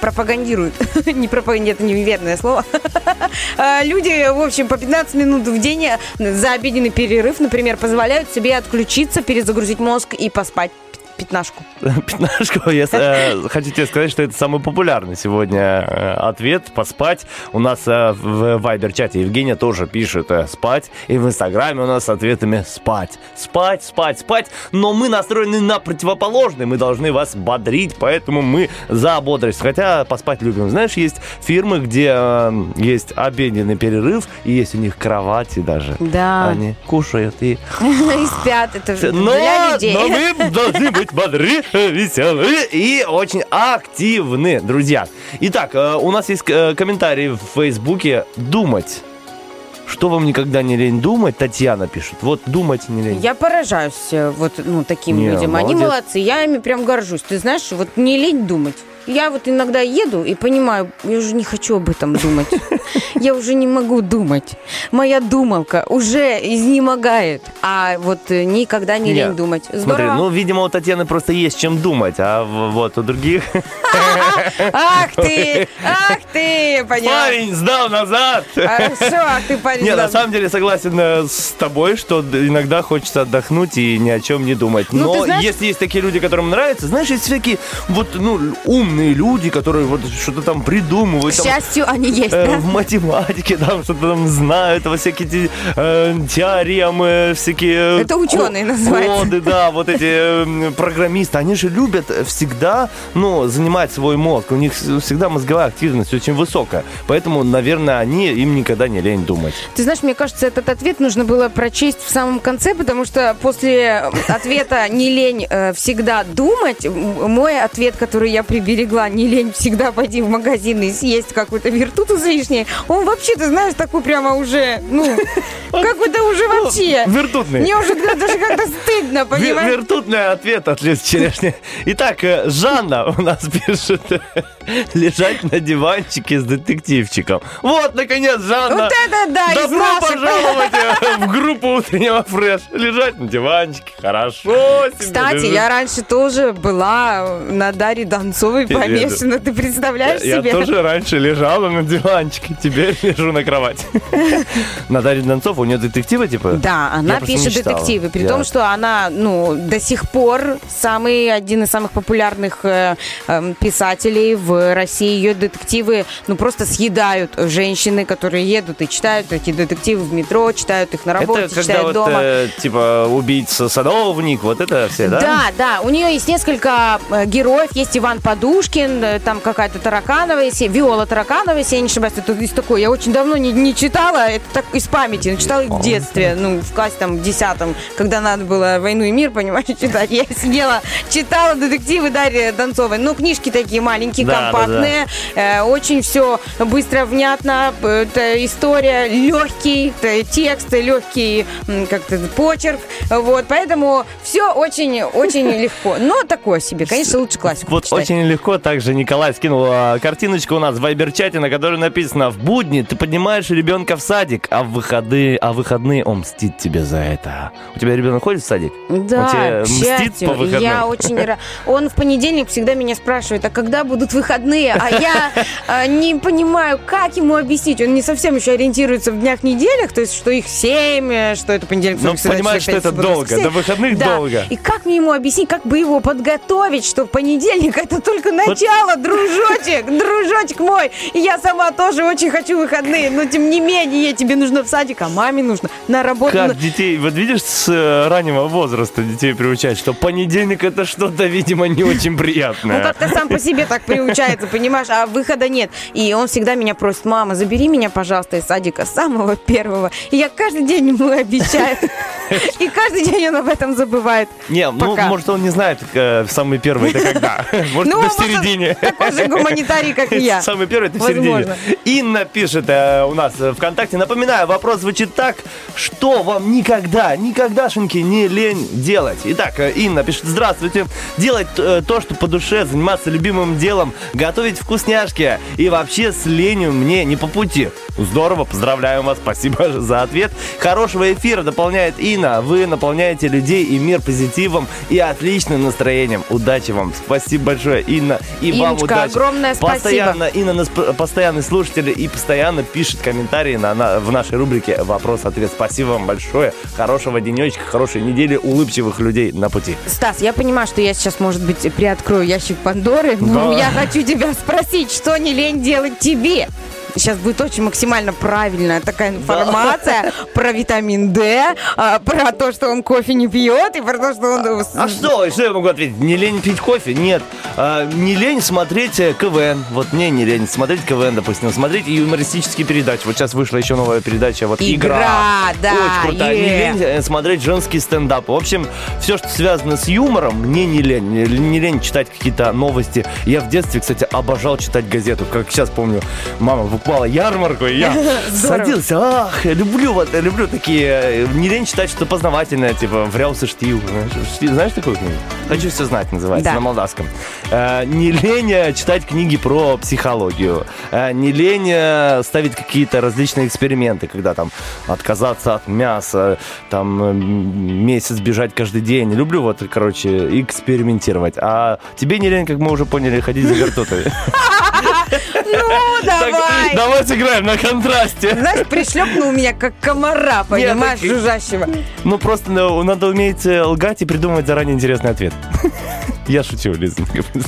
пропагандируют. Не пропагандируют, это неверное слово. Люди, в общем, по пятнадцать минут в день за обеденный перерыв, например, позволяют себе отключиться, перезагрузить мозг и поспать Пятнашку. Пятнашку. Если хотите сказать, что это самый популярный сегодня ответ — поспать. У нас в вайбер-чате Евгения тоже пишет спать. И в инстаграме у нас с ответами спать. Спать, спать, спать. Но мы настроены на противоположное. Мы должны вас бодрить, поэтому мы за бодрость. Хотя поспать любим. Знаешь, есть фирмы, где есть обеденный перерыв, и есть у них кровати даже. Да. Они кушают и... И спят. Это для людей. Но мы должны быть бодры, веселы и очень активны, друзья. Итак, у нас есть комментарий в Фейсбуке. Думать. Что вам никогда не лень думать? Татьяна пишет. Вот думать не лень. Я поражаюсь вот ну, таким не, людям. Молодец. Они молодцы. Я ими прям горжусь. Ты знаешь, вот не лень думать. Я вот иногда еду и понимаю, я уже не хочу об этом думать. Я уже не могу думать. Моя думалка уже изнемогает. А вот никогда не лень думать. Смотри, ну, видимо, у Татьяны просто есть чем думать. А вот у других... Ах ты! Ах ты! Парень сдал назад! Хорошо, ты парень. Нет, на самом деле согласен с тобой, что иногда хочется отдохнуть и ни о чем не думать. Но если есть такие люди, которым нравится, знаешь, есть всякие вот, ну, ум люди, которые вот что-то там придумывают. К счастью, там, они есть, э, да? В математике там что-то там знают, во всякие э, теоремы, всякие... Это ученые ко- называются. Коды, да, вот эти э, программисты, они же любят всегда, ну, занимать свой мозг. У них всегда мозговая активность очень высокая. Поэтому, наверное, они, им никогда не лень думать. Ты знаешь, мне кажется, этот ответ нужно было прочесть в самом конце, потому что после ответа «не лень всегда думать», мой ответ, который я приберегла, берегла, не лень всегда пойти в магазин и съесть какую-то вертуту лишней. Он вообще, ты знаешь, такой прямо уже, ну, какой-то уже вообще. Вертутный. Мне уже даже как-то стыдно, понимаешь? Вертутный ответ от Лизы Черешни. Итак, Жанна у нас пишет лежать на диванчике с детективчиком. Вот, наконец, Жанна. Вот это да, из наших. Добро пожаловать в группу утреннего фреш. Лежать на диванчике, хорошо. Кстати, я раньше тоже была на Дарье Донцовой помешана, ты представляешь я, себе? Я тоже раньше лежала на диванчике, теперь лежу на кровати. Наталья Донцова, у нее детективы, типа? Да, она пишет детективы, при том, что она, ну, до сих пор самый, один из самых популярных э, э, писателей в России. Ее детективы, ну, просто съедают женщины, которые едут и читают эти детективы в метро, читают их на работе, это читают вот, дома. Э, типа, убийца-садовник, вот это все, да? Да, да, у нее есть несколько героев, есть Иван Подушкин, Душкин, там какая-то Тараканова, Виола Тараканова, если я не ошибаюсь, это из такой, я очень давно не, не читала, это так из памяти, но читала их в детстве, ну, в классе там в десятом, когда надо было «Войну и мир», понимаешь, читать. Я сидела, читала детективы Дарьи Донцовой, ну, книжки такие маленькие, да, компактные, да, да. Э, очень все быстро, внятно, это история, легкий текст, легкий как-то почерк, вот, поэтому все очень-очень легко, но такое себе, конечно, лучше классику вот почитать. Очень легко. Также Николай скинул а, картиночку у нас в вайбер-чате, на которой написано: в будни ты поднимаешь ребенка в садик, а в выходные, а в выходные он мстит тебе за это. У тебя ребенок ходит в садик? Да, он тебе мстит по выходным? Я очень... Он в понедельник всегда меня спрашивает, а когда будут выходные? А я а, не понимаю, как ему объяснить. Он не совсем еще ориентируется в днях-неделях, то есть, что их семь, что это понедельник. Но понимаешь, что это долго, до выходных да. долго. И как мне ему объяснить, как бы его подготовить, что в понедельник это только Только начало, вот. дружочек, дружочек мой. И я сама тоже очень хочу выходные, но тем не менее тебе нужно в садик, а маме нужно на работу. Как детей, вот видишь, с раннего возраста детей приучать, что понедельник это что-то, видимо, не очень приятное. Ну как-то сам по себе так приучается, понимаешь, а выхода нет. И он всегда меня просит: мама, забери меня, пожалуйста, из садика самого первого. И я каждый день ему обещаю. И каждый день он об этом забывает. Не, ну может он не знает самый первый это когда. В середине. Такой же гуманитарий, как и я. Самый первый, это в середине. Инна пишет э, у нас ВКонтакте. Напоминаю, вопрос звучит так: что вам никогда, никогдашеньки не лень делать? Итак, Инна пишет: здравствуйте. Делать э, то, что по душе, заниматься любимым делом, готовить вкусняшки. И вообще с ленью мне не по пути. Здорово, поздравляю вас, спасибо за ответ. Хорошего эфира, дополняет Инна. Вы наполняете людей и мир позитивом и отличным настроением. Удачи вам. Спасибо большое, Инна. И Инночка, вам удачи. Огромное постоянно, спасибо. Инна, нас постоянный слушатель и постоянно пишет комментарии на, на, в нашей рубрике «Вопрос-ответ». Спасибо вам большое. Хорошего денечка, хорошей недели, улыбчивых людей на пути. Стас, я понимаю, что я сейчас, может быть, приоткрою ящик Пандоры, но да. Я хочу тебя спросить, что не лень делать тебе? Сейчас будет очень максимально правильная такая информация, да, про витамин Д, про то, что он кофе не пьет и про то, что он... А, а что? Что я могу ответить? Не лень пить кофе? Нет. А, не лень смотреть КВН. Вот мне не лень смотреть КВН, допустим. Смотреть юмористические передачи. Вот сейчас вышла еще новая передача. Вот «Игра». Игра, да. Очень круто. Yeah. Не лень смотреть женский стендап. В общем, все, что связано с юмором, мне не лень. Не лень читать какие-то новости. Я в детстве, кстати, обожал читать газету. Как сейчас помню, мама в упала ярмарку, и я садился. Ах, я люблю, вот, я люблю такие... Не лень читать что-то познавательное, типа «Врялся штил». Знаешь такую книгу? «Хочу все знать» называется, да, на молдавском. Э, не лень читать книги про психологию. Э, не лень ставить какие-то различные эксперименты, когда там отказаться от мяса, там месяц бежать каждый день. Люблю, вот, короче, экспериментировать. А тебе не лень, как мы уже поняли, ходить за вертутами. Ну, давай. Так, давай сыграем на контрасте. Знаешь, пришлепнул меня как комара, понимаешь, нет, жужжащего. Ну, просто ну, надо уметь лгать и придумывать заранее интересный ответ. Я шучу, Лиза.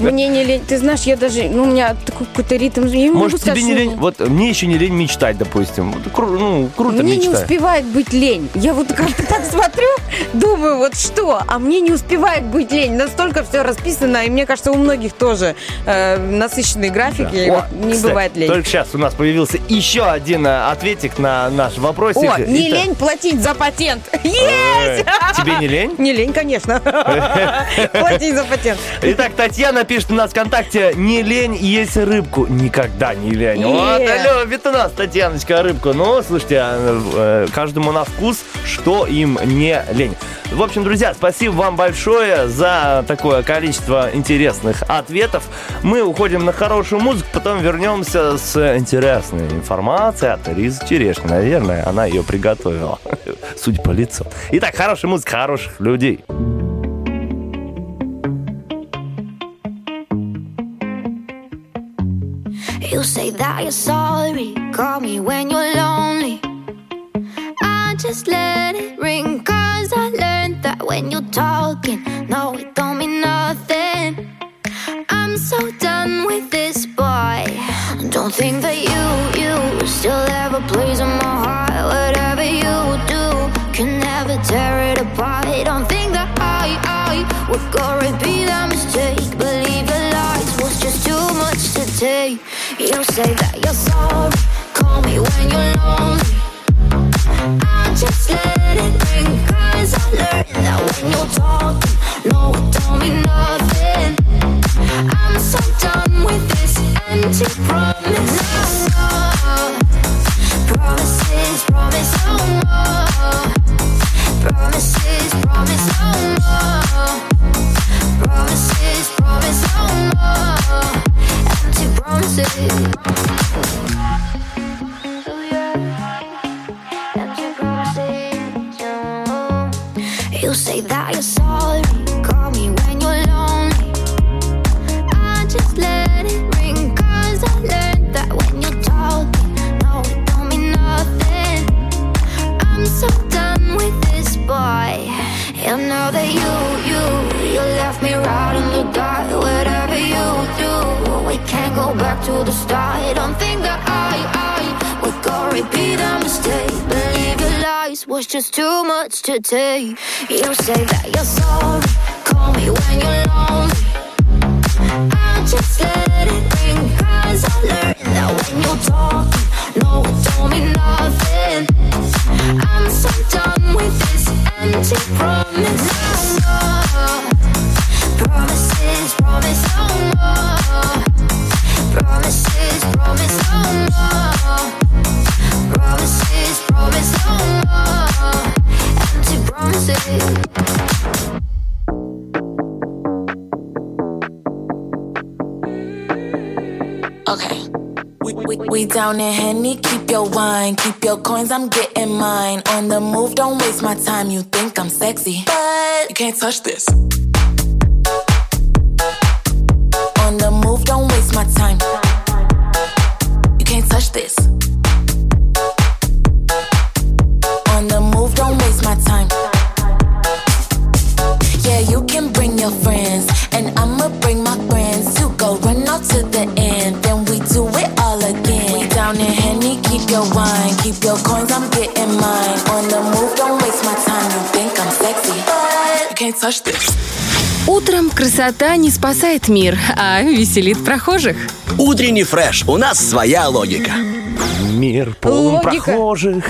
Мне не лень. Ты знаешь, я даже... Ну, у меня такой какой-то ритм... Я может, тебе сказать, не лень... Вот мне еще не лень мечтать, допустим. Вот, кру, ну, круто мне мечтать. Мне не успевает быть лень. Я вот как-то так смотрю, думаю, вот что? А мне не успевает быть лень. Настолько все расписано, и мне кажется, у многих тоже э, насыщенные графики. Да. О, вот, не кстати, бывает лень. Только сейчас у нас появился еще один ответик на наш вопросик. О, не это... лень платить за патент. Есть! Тебе не лень? Не лень, конечно. Платить за патент. Итак, Татьяна пишет у нас ВКонтакте: не лень есть рыбку. Никогда не лень. Вот, любит у нас Татьяночка рыбку. Ну, слушайте, каждому на вкус, что им не лень. В общем, друзья, спасибо вам большое за такое количество интересных ответов. Мы уходим на хорошую музыку, потом вернемся с интересной информацией от Лизы Черешни. Наверное, она ее приготовила, судя по лицу. Итак, хорошая музыка, хороших людей. You say that you're sorry, call me when you're lonely. I just let it ring, cause I learned that when you're talking, no, it don't mean nothing. I'm so done with this boy. Don't think that you, you still have a place in my heart. Whatever you do can never tear it apart. Don't think that I, I would go repeat that mistake. Believe the lies was just too much to take. You say that you're sorry, call me when you're lonely. I just let it ring, cause I learned that when you're talking, no, it don't mean nothing. I'm so done with this empty promise. No more promises, promise no more. Promises, promise no more. Promises, promise no more. Empty promises. You say that you're sorry, call me when you're lonely. I just let it ring, cause I learned that when you're talking, no, it don't mean nothing. I'm so done with this boy. And now that you, you, you left me right in the dark. Whatever you do, we can't go back to the start. Don't think that I, I would go repeat a mistake. Believe your lies was just too much to take. You say that you're sorry, call me when you're lonely. I just let it ring, cause I learned that when you're talking, no, it don't mean nothing. I'm so done with this empty promise. No more promises, promise no more. Promises, promise no more. Promises, promise no more. Empty promises. Okay. We down in Henny, keep your wine, keep your coins, I'm getting mine. On the move, don't waste my time, you think I'm sexy, but you can't touch this. On the move, don't waste my time, you can't touch this. On the move, don't waste my time. Yeah, you can bring your friends, and I'ma bring my friends to go run out to the end, then we do it all again. We down in Henny, keep your wine, keep your coins, I'm getting mine. On the move, don't waste my time, you think I'm sexy, but you can't touch this. Утром красота не спасает мир, а веселит прохожих. Утренний фреш. У нас своя логика. Мир полон прохожих.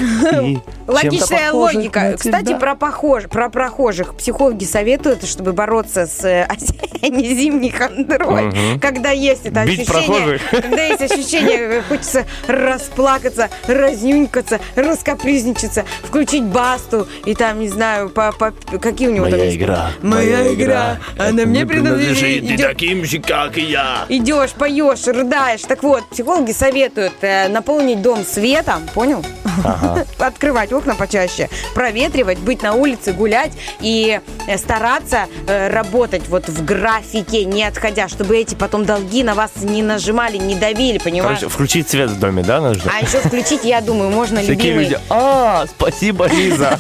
Логичная логика. Кстати, про, похож... про прохожих. Психологи советуют, чтобы бороться с осенне-зимней хандрой, угу. Когда есть это Бить ощущение, прохожих. Когда есть ощущение, хочется расплакаться, разнюнькаться, раскапризничаться, включить Басту и там, не знаю, по, по... какие у него там есть. Моя игра. Моя игра. Она мне принадлежит. Ты таким же, как и я. Идешь, поешь, рыдаешь. Так вот, психологи советуют э, наполнить дом светом, понял? Ага. Открывать окна почаще, проветривать, быть на улице, гулять и стараться э, работать вот в графике, не отходя, чтобы эти потом долги на вас не нажимали, не давили, понимаешь? Короче, включить свет в доме, да, нужно? А еще включить, я думаю, можно, любимый. Такие люди, а, спасибо, Лиза.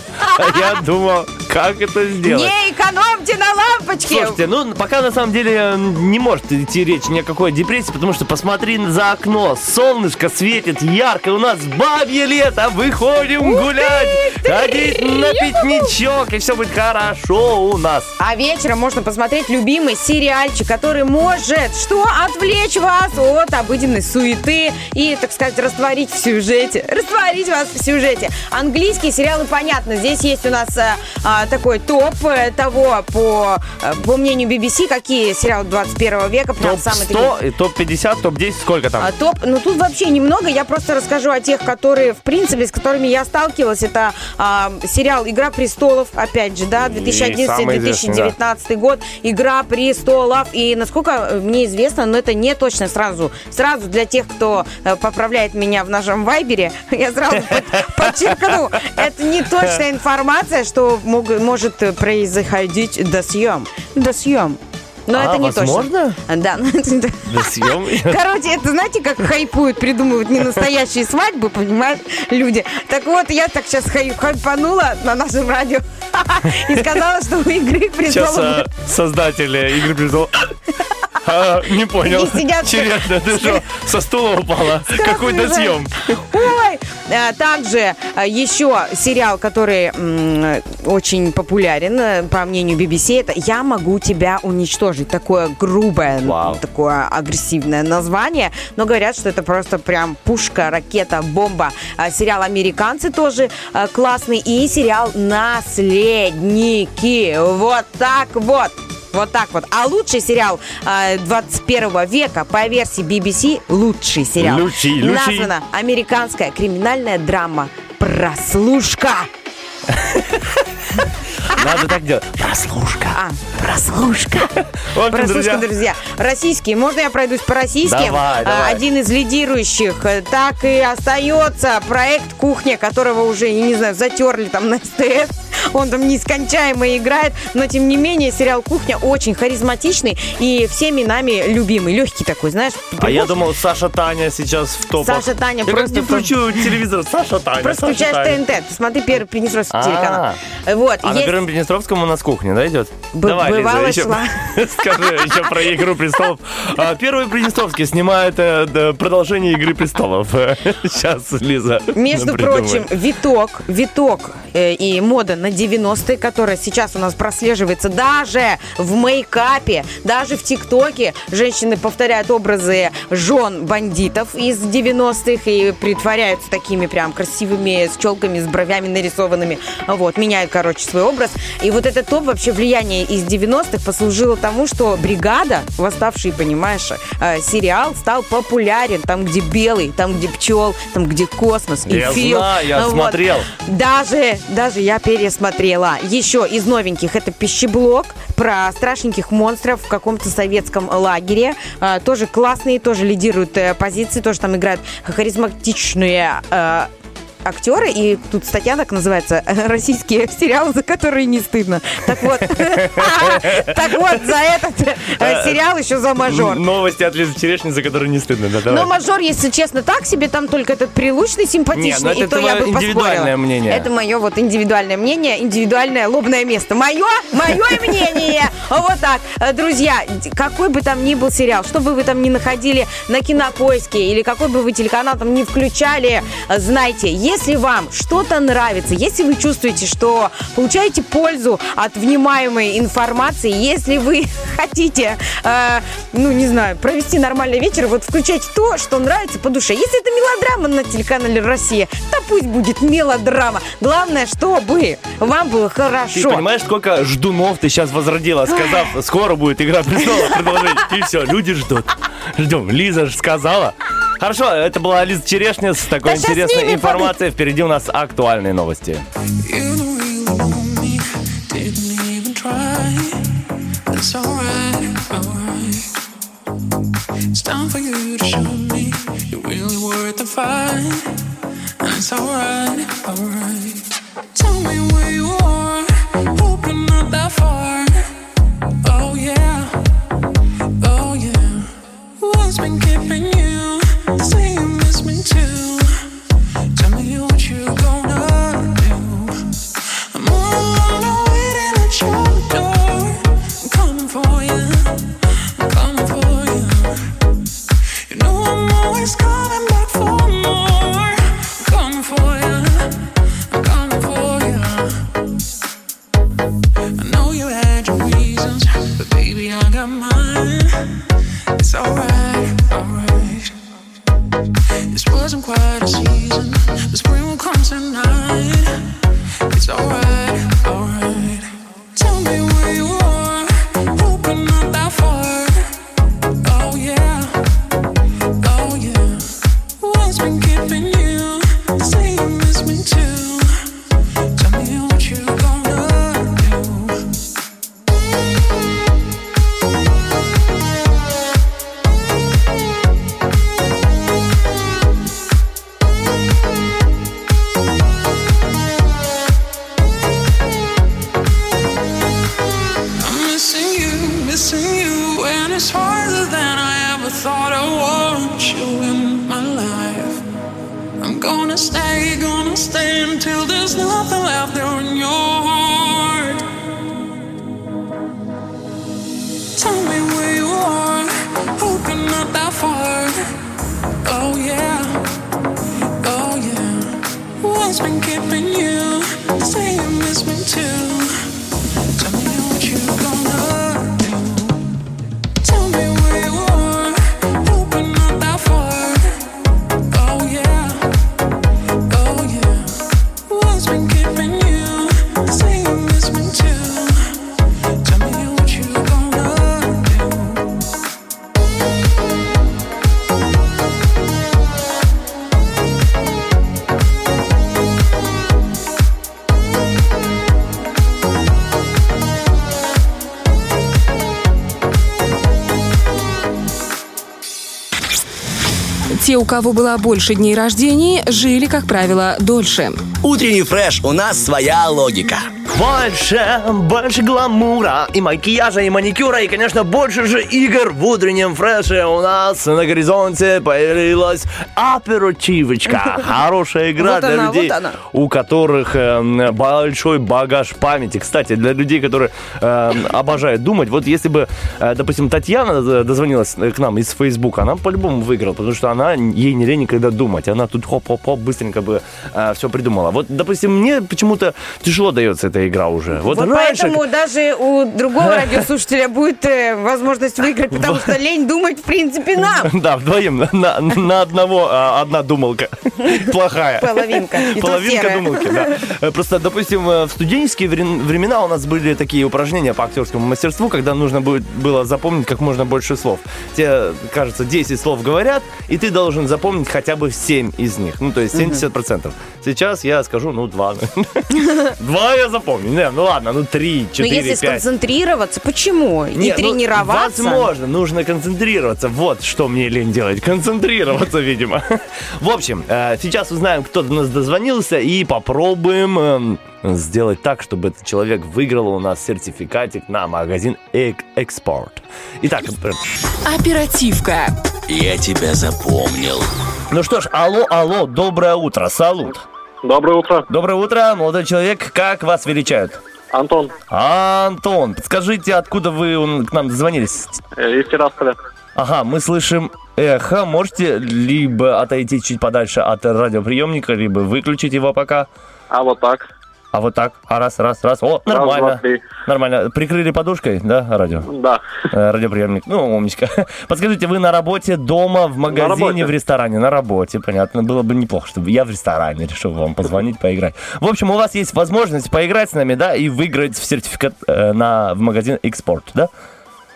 Я думал, как это сделать? Не экономьте на лампочке! Слушайте, ну, пока на самом деле не может идти речь ни о какой депрессии, потому что посмотри за окно, солнышко светит ярко, у нас бабье лето, выходим гулять, ходить на пикничок, и все будет хорошо у нас. А вечером можно посмотреть любимый сериальчик, который может, что, отвлечь вас от обыденной суеты и, так сказать, растворить в сюжете. Растворить вас в сюжете. Английские сериалы, понятно, здесь есть у нас а, такой топ того, по, по мнению би би си, какие сериалы двадцать первого века. Топ сто, такие... топ пятьдесят, топ десять, сколько там? А, топ, ну тут вообще немного, я просто расскажу о тех, которые, в принципе, с которыми я сталкивалась. Это а, сериал «Игра престолов», опять же, да, две тысячи одиннадцатый - две тысячи девятнадцатый да. год, «Игра престолов». И, насколько мне известно, но это не точно сразу. Сразу для тех, кто поправляет меня в нашем вайбере, я сразу подчеркну, это не точная информация, что может происходить до съем. До съем. Но а, это не возможно? Точно. Да. До съем. Короче, это знаете, как хайпуют, придумывают ненастоящие свадьбы, понимаешь, люди. Так вот, я так сейчас хайпанула на нашем радио и сказала, что у «Игры престолов». Сейчас создатели «Игры престолов». А, не понял. Черешня, ты что, со стула упала? Какой досъем? Ой! А, также а, еще сериал, который м- очень популярен, по мнению би би си, это «Я могу тебя уничтожить». Такое грубое, wow. такое агрессивное название. Но говорят, что это просто прям пушка, ракета, бомба. А, сериал «Американцы» тоже а, классный. И сериал «Наследники». Вот так вот. Вот так вот. А лучший сериал э, двадцать первого века по версии би би си, лучший сериал, лучи, лучи. Названа американская криминальная драма «Прослушка». Надо так делать. Прослушка. А, прослушка. Вот, прослушка, друзья. друзья. Российские. Можно я пройдусь по российским? Давай, давай. Один из лидирующих. Так и остается проект «Кухня», которого уже, я не знаю, затерли там на СТС. Он там нескончаемо играет. Но, тем не менее, сериал «Кухня» очень харизматичный и всеми нами любимый. Легкий такой, знаешь. А я думал, Саша Таня сейчас в топах. Саша Таня. Я просто... как не включу телевизор. Саша Таня. Просто Саша включаешь Таня. тэ эн тэ. Посмотри Первый Приднестровский телеканал. Вот. А на Первом Приднестровском у нас «Кухня», да, идет? Б- Давай, Лиза, еще скажи еще про «Игру престолов». Первый Приднестровский снимает продолжение «Игры престолов». Сейчас, Лиза. Между прочим, виток, виток и мода на девяностые, которая сейчас у нас прослеживается даже в мейкапе, даже в ТикТоке. Женщины повторяют образы жен бандитов из девяностых и притворяются такими прям красивыми, с челками, с бровями нарисованными. Вот, меняют, короче, свой образ. И вот этот топ, вообще влияние из девяностых послужило тому, что «Бригада», восставший, понимаешь, э, сериал стал популярен. Там, где белый, там, где пчел, там, где космос и я фил. Я знаю, я вот. смотрел. Даже, даже я пересмотрела смотрела еще из новеньких. Это «Пищеблок», про страшненьких монстров в каком-то советском лагере. А, тоже классные, тоже лидируют э, позиции, тоже там играют харизматичные э, актеры, и тут статья так называется: российские сериалы, за которые не стыдно. Так вот, так вот, за этот сериал еще за «Мажор». Новости от Лизы Черешни, за которые не стыдно. Но «Мажор», если честно, так себе, там только этот Прилучный симпатичный, и то я бы поспорила. Это мое вот индивидуальное мнение, индивидуальное лобное место. Мое, мое мнение. Вот так, друзья, какой бы там ни был сериал, что бы вы там ни находили на Кинопоиске или какой бы вы телеканал там ни включали, знайте, если вам что-то нравится, если вы чувствуете, что получаете пользу от внимаемой информации, если вы хотите, э, ну, не знаю, провести нормальный вечер, вот включайте то, что нравится по душе. Если это мелодрама на телеканале «Россия», то пусть будет мелодрама. Главное, чтобы вам было хорошо. Ты понимаешь, сколько ждунов ты сейчас возродила, сказав, скоро будет «Игра престолов», продолжение. И все, люди ждут. Ждем. Лиза же сказала. Хорошо, это была Лиза Черешня с такой да интересной информацией. Под... Впереди у нас актуальные новости. Те, у кого было больше дней рождения, жили, как правило, дольше. Утренний фреш, у нас своя логика. Больше, больше гламура, и макияжа, и маникюра, и, конечно, больше же игр. В утреннем фреше у нас на горизонте появилась оперативочка. Хорошая игра вот для она, людей, вот у которых э, большой багаж памяти. Кстати, для людей, которые э, обожают думать. Вот если бы, э, допустим, Татьяна дозвонилась к нам из Фейсбука, она по-любому выиграла, потому что она, ей не лень никогда думать. Она тут хоп-хоп-хоп быстренько бы э, все придумала. Вот, допустим, мне почему-то тяжело дается эта игра уже. Вот, вот раньше... поэтому даже у другого радиослушателя будет э, возможность выиграть, потому что лень думать, в принципе, нам. Да, вдвоем. На, на одного одна думалка. Плохая. Половинка. И половинка думалки, да. Просто, допустим, в студенческие времена у нас были такие упражнения по актерскому мастерству, когда нужно было запомнить как можно больше слов. Тебе, кажется, десять слов говорят, и ты должен запомнить хотя бы семь из них. Ну, то есть семьдесят процентов. Сейчас я скажу, ну, два. Два я запомнил. помню. Не, ну ладно, ну три, четыре, пять. Но если пять. Сконцентрироваться, почему? Не, не тренироваться? Ну, возможно, нужно концентрироваться. Вот что мне лень делать. Концентрироваться, видимо. В общем, сейчас узнаем, кто до нас дозвонился, и попробуем сделать так, чтобы этот человек выиграл у нас сертификатик на магазин «Экспорт». Итак, оперативка. Я тебя запомнил. Ну что ж, алло, алло, доброе утро, салют. Доброе утро. Доброе утро, молодой человек, как вас величают? Антон. Антон, подскажите, откуда вы к нам дозвонились? Из Тирасполя. Ага, мы слышим эхо, можете либо отойти чуть подальше от радиоприемника, либо выключить его пока. А вот так. А вот так, а раз, раз, раз, о, нормально, раз, два, нормально. Прикрыли подушкой, да, радио? Да. Радиоприемник, ну, умничка. Подскажите, вы на работе, дома, в магазине, в ресторане? На работе, понятно, было бы неплохо, чтобы я в ресторане решил вам позвонить, поиграть. В общем, у вас есть возможность поиграть с нами, да, и выиграть в сертификат на, в магазин «Экспорт», да?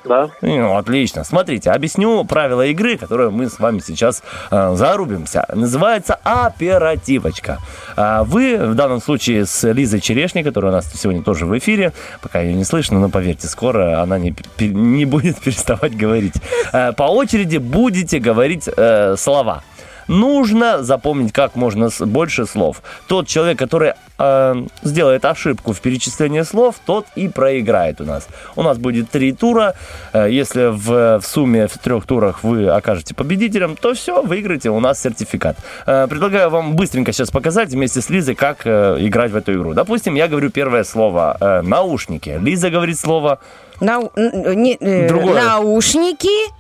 Да. Ну, отлично. Смотрите, объясню правила игры, которую мы с вами сейчас э, зарубимся. Называется оперативочка. Э, вы в данном случае с Лизой Черешней, которая у нас сегодня тоже в эфире. Пока ее не слышно, но поверьте, скоро она не, не будет переставать говорить. Э, по очереди будете говорить э, слова. Нужно запомнить как можно больше слов. Тот человек, который э, сделает ошибку в перечислении слов, тот и проиграет у нас. У нас будет три тура. Если в, в сумме в трех турах вы окажете победителем, то все, выиграете у нас сертификат. Э, предлагаю вам быстренько сейчас показать вместе с Лизой, как э, играть в эту игру. Допустим, я говорю первое слово э, «наушники». Лиза говорит слово Нау... не, э, другое. «Наушники».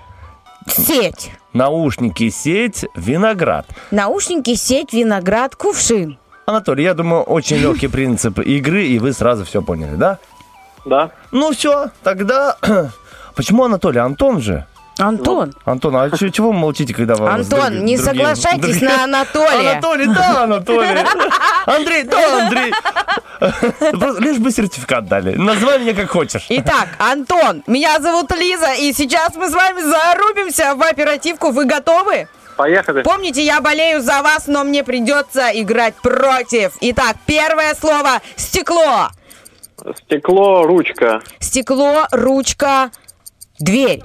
Сеть. Наушники, сеть, виноград. Наушники, сеть, виноград, кувшин. Анатолий, я думаю, очень легкий принцип игры, и вы сразу все поняли, да? Да. Ну все, тогда... Почему Анатолий? Антон же. Антон. Антон, а чего вы молчите, когда вы... Антон, не соглашайтесь на Анатолия. Анатолий, да, Анатолий. Андрей, да, Андрей. Лишь бы сертификат дали. Называй меня как хочешь. Итак, Антон, меня зовут Лиза, и сейчас мы с вами зарубимся в оперативку. Вы готовы? Поехали. Помните, я болею за вас, но мне придется играть против. Итак, первое слово – стекло. Стекло, ручка. Стекло, ручка, дверь.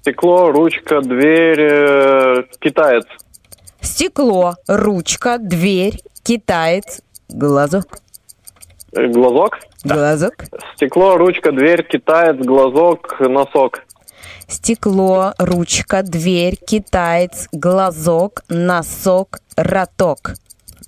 Стекло, ручка, дверь, э, китаец. Стекло, ручка, дверь, китаец, глазок. Глазок? Да. Глазок. Стекло, ручка, дверь, китаец, глазок, носок. Стекло, ручка, дверь, китаец, глазок, носок, роток.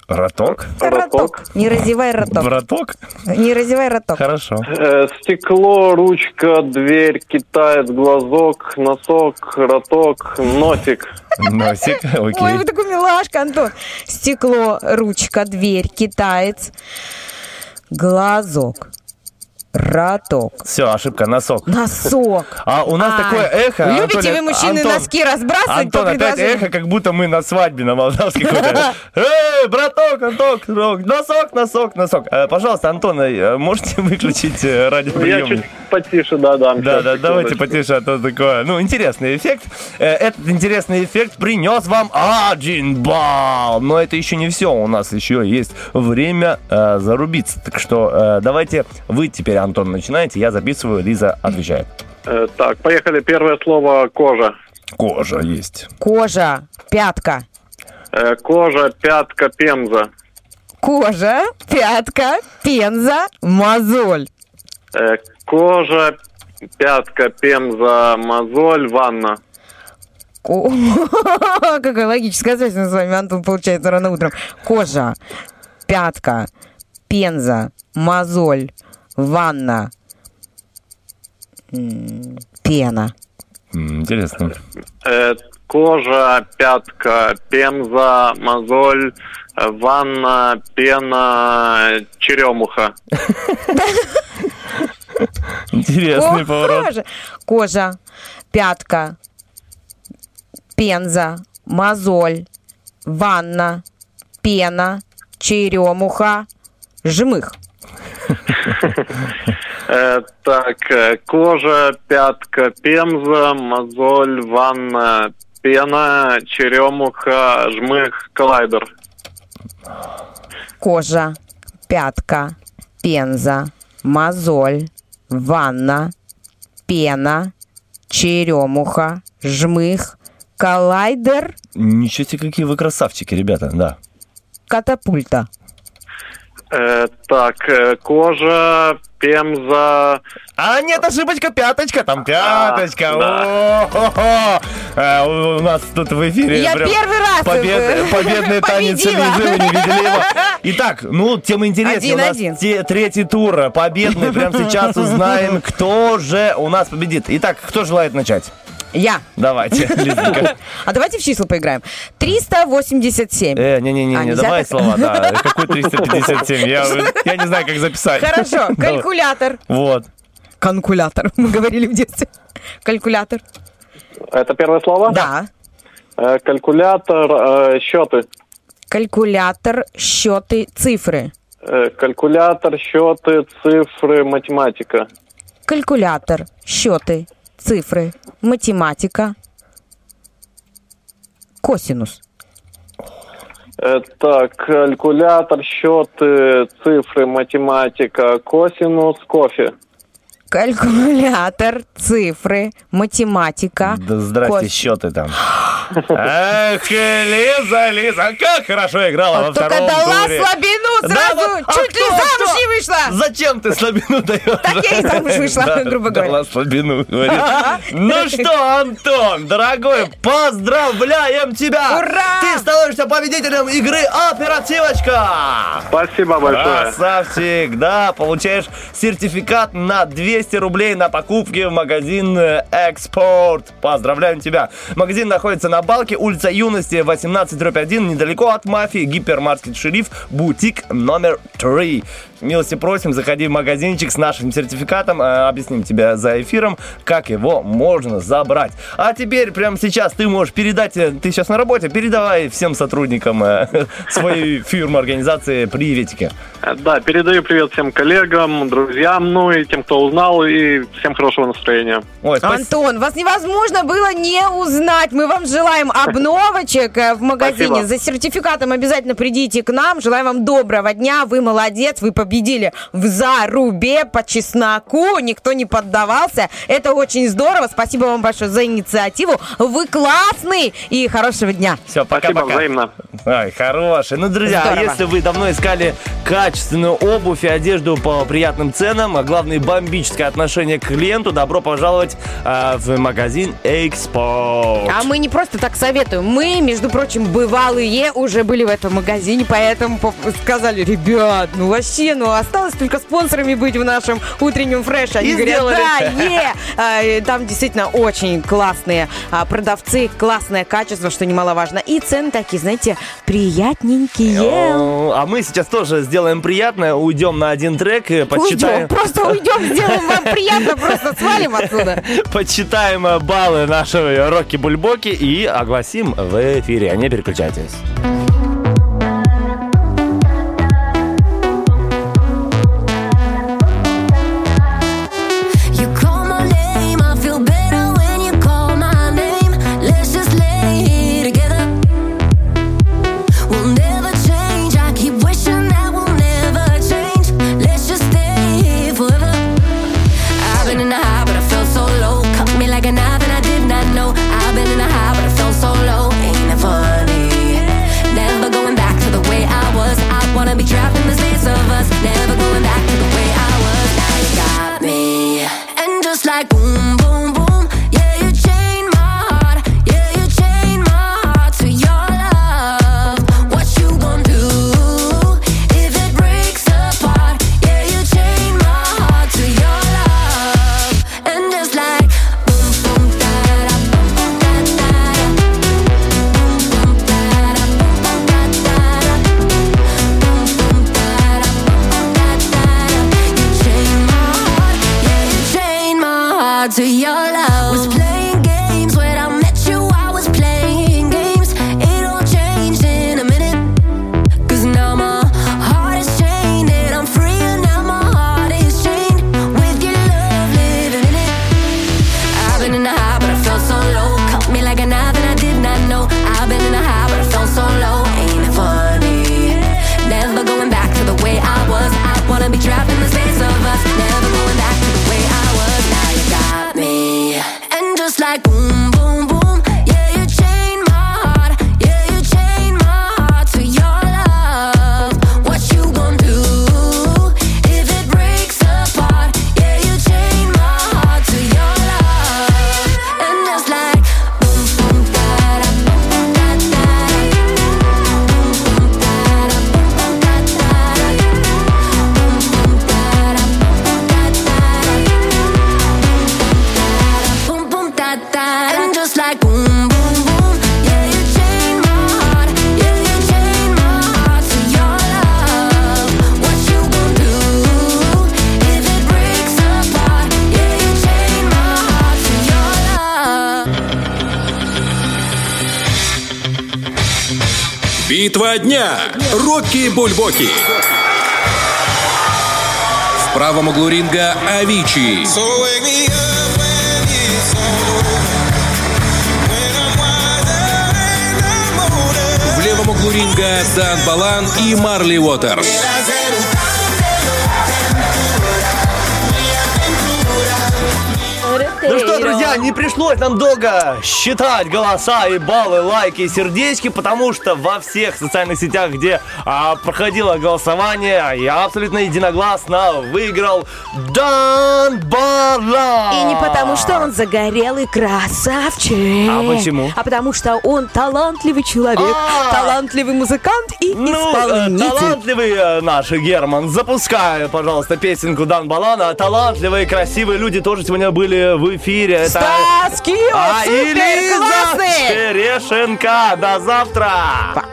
Роток? Роток. Не разевай роток. Роток? Не разевай роток. Хорошо. Э, стекло, ручка, дверь, китаец, глазок, носок, роток, носик. Носик, окей. Ой, вы такой милашка, Антон. Стекло, ручка, дверь, китаец, глазок, роток. Все, ошибка, носок. Носок. А у нас а, такое эхо. Любите Анатолий, вы, мужчины, Антон, носки разбрасывать? Антон, опять эхо, как будто мы на свадьбе на молдавской какой-то. Эй, браток, Анток, носок, носок, носок. Пожалуйста, Антон, можете выключить радиоприемник? Я чуть потише, да, да. Да, да, давайте потише, а то такое. Ну, интересный эффект. Этот интересный эффект принес вам один балл. Но это еще не все. У нас еще есть время зарубиться. Так что давайте вы теперь, Антон, начинаете, я записываю, Лиза отвечает. Э, так, поехали. Первое слово – кожа. Кожа есть. Кожа, пятка. Э, кожа, пятка, пенза. Кожа, пятка, пенза, мозоль. Э, кожа, пятка, пенза, мозоль, ванна. Какая логическая связь с вами, Антон, получается, рано утром. Кожа, пятка, пенза, мозоль, ванна, пена. Интересно. Э, кожа, пятка, пенза, мозоль, ванна, пена, черемуха. Интересный поворот. Кожа, пятка, пенза, мозоль, ванна, пена, черемуха, жмых. Так, кожа, пятка, пенза, мозоль, ванна, пена, черемуха, жмых, коллайдер. Кожа, пятка, пенза, мозоль, ванна, пена, черемуха, жмых, коллайдер. Ничего себе, какие вы красавчики, ребята, да. Катапульта. Э, так, кожа, пемза... А нет, ошибочка, пяточка, там пяточка. А, да. а, у нас тут в эфире... Я первый раз побед... Победный танец Лизы, вы не видели его. Итак, ну, тема интереснее. У нас те, третий тур победный. Прямо сейчас узнаем, кто же у нас победит. Итак, кто желает начать? Я. Давайте, Лизонька. А давайте в числа поиграем. триста восемьдесят семь. Э, не-не-не, давай слова, да. Какой триста пятьдесят семь? Я не знаю, как записать. Хорошо, калькулятор. Вот. Калькулятор, мы говорили в детстве. Калькулятор. Это первое слово? Да. Калькулятор, счеты. Калькулятор, счеты, цифры. Калькулятор, счеты, цифры, математика. Калькулятор, счеты, цифры, математика, косинус. Так, калькулятор, счеты, цифры, математика, косинус, кофе. Калькулятор, цифры, математика. Да здрасте, кофе. Счеты там. Эх, Лиза, Лиза, как хорошо играла а во втором туре. Только дала слабину сразу, да, чуть а ли кто, замуж кто? не вышла. Зачем ты слабину даешь? Так я и замуж вышла, да, грубо говоря. Дала слабину, говорит. Ну что, Антон, дорогой, поздравляем тебя. Ура! Ты становишься победителем игры «Оперативочка». Спасибо большое. Красавчик, да, получаешь сертификат на двести рублей на покупки в магазин «Экспорт». Поздравляем тебя. Магазин находится на Балке, улица Юности, восемнадцать дробь один, недалеко от Мафии, гипермаркет «Шериф», бутик номер три. Милости просим, заходи в магазинчик с нашим сертификатом, объясним тебе за эфиром, как его можно забрать. А теперь, прямо сейчас, ты можешь передать, ты сейчас на работе, передавай всем сотрудникам своей фирмы, организации приветики. Да, передаю привет всем коллегам, друзьям, ну и тем, кто узнал, и всем хорошего настроения. Ой, спас... Антон, вас невозможно было не узнать, мы вам желаем обновочек в магазине. Спасибо. За сертификатом обязательно придите к нам, желаем вам доброго дня, вы молодец, вы победили. Победили в зарубе по чесноку, никто не поддавался. Это очень здорово. Спасибо вам большое за инициативу. Вы классный и хорошего дня. Все, пока-пока. Спасибо, взаимно. Ай, хороший. Ну, друзья, здорово. Если вы давно искали качественную обувь и одежду по приятным ценам, а главное бомбическое отношение к клиенту, добро пожаловать э, в магазин X-Sport. А мы не просто так советуем. Мы, между прочим, бывалые уже были в этом магазине, поэтому сказали, ребят, ну вообще, ну, осталось только спонсорами быть в нашем утреннем фреше. Они говорят, да, е! А, там действительно очень классные а, продавцы, классное качество, что немаловажно. И цены такие, знаете, приятненькие. А мы сейчас тоже сделаем приятное, уйдем на один трек, подсчитаем... Уйдем, просто уйдем, сделаем вам приятно, просто свалим отсюда. Подсчитаем баллы нашего Рокки-Бульбоки и огласим в эфире. Не переключайтесь. I've been in a high, but I felt so low. Ain't it funny? Битва дня. Рокки-бульбоки. В правом углу ринга Авичи. В левом углу ринга Дан Балан и Марли Уотерс. Ну что, друзья, не пришлось нам долго считать голоса и баллы, лайки и сердечки, потому что во всех социальных сетях, где а, проходило голосование, я абсолютно единогласно выиграл Дан Балан. И не потому, что он загорелый красавчик. А почему? А потому, что он талантливый человек, А-а-а. талантливый музыкант и ну, исполнитель. Ну, талантливый наш Герман. Запускай, пожалуйста, песенку Дан Балана. Талантливые, красивые люди тоже сегодня были в эфире. Это... Стас Кио, а супер классный! Черешенька, до завтра! Пока!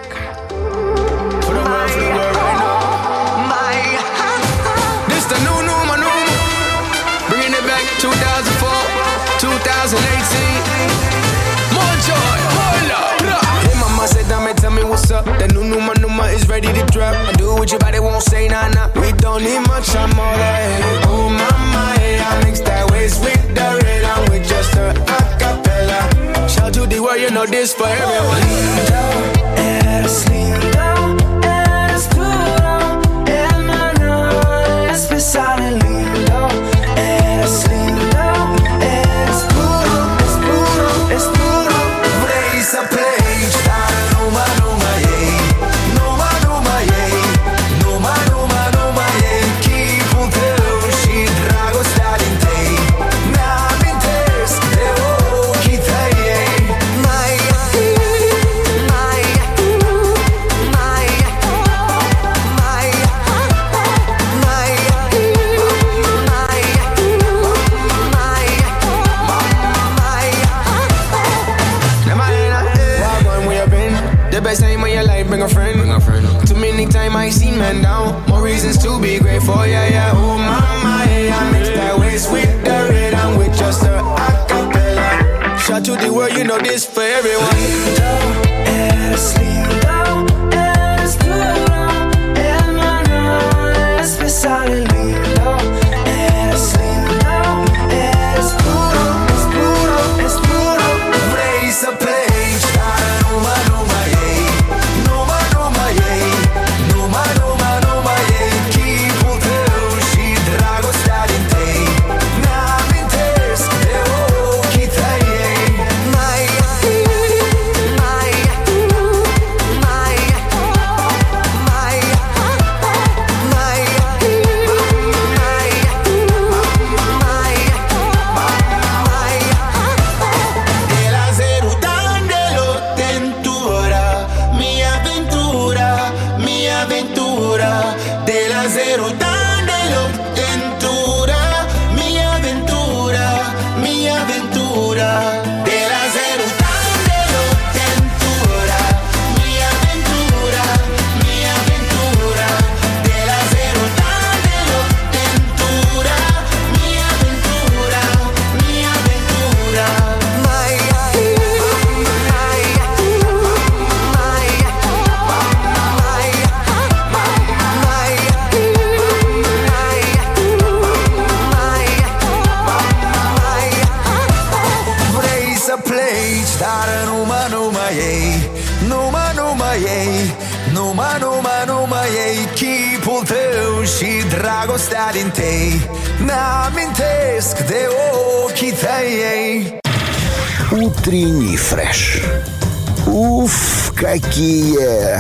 What's up? The new number number is ready to drop. I do what your body won't say, nah, nah. We don't need much, I'm all that. Oh, mama, yeah, I mix that waist with the rhythm with just a acapella. Shout to the world, you know this for everyone. Lean down and lean down and put on in my nose. Beside and lean down and lean down and put on, put on, put on. Raise a page, I know my. I see men down, more reasons to be grateful, yeah, yeah. Oh, mama, yeah, I mix that waist with the rhythm with just a acapella. Shout to the world, you know this for everyone. Lean down, and lean down, and put on in my nose. Beside it, lean down, and lean down, and put on, put on, put on. Raise a page, I know, I know. Утренний фреш. Уф, какие...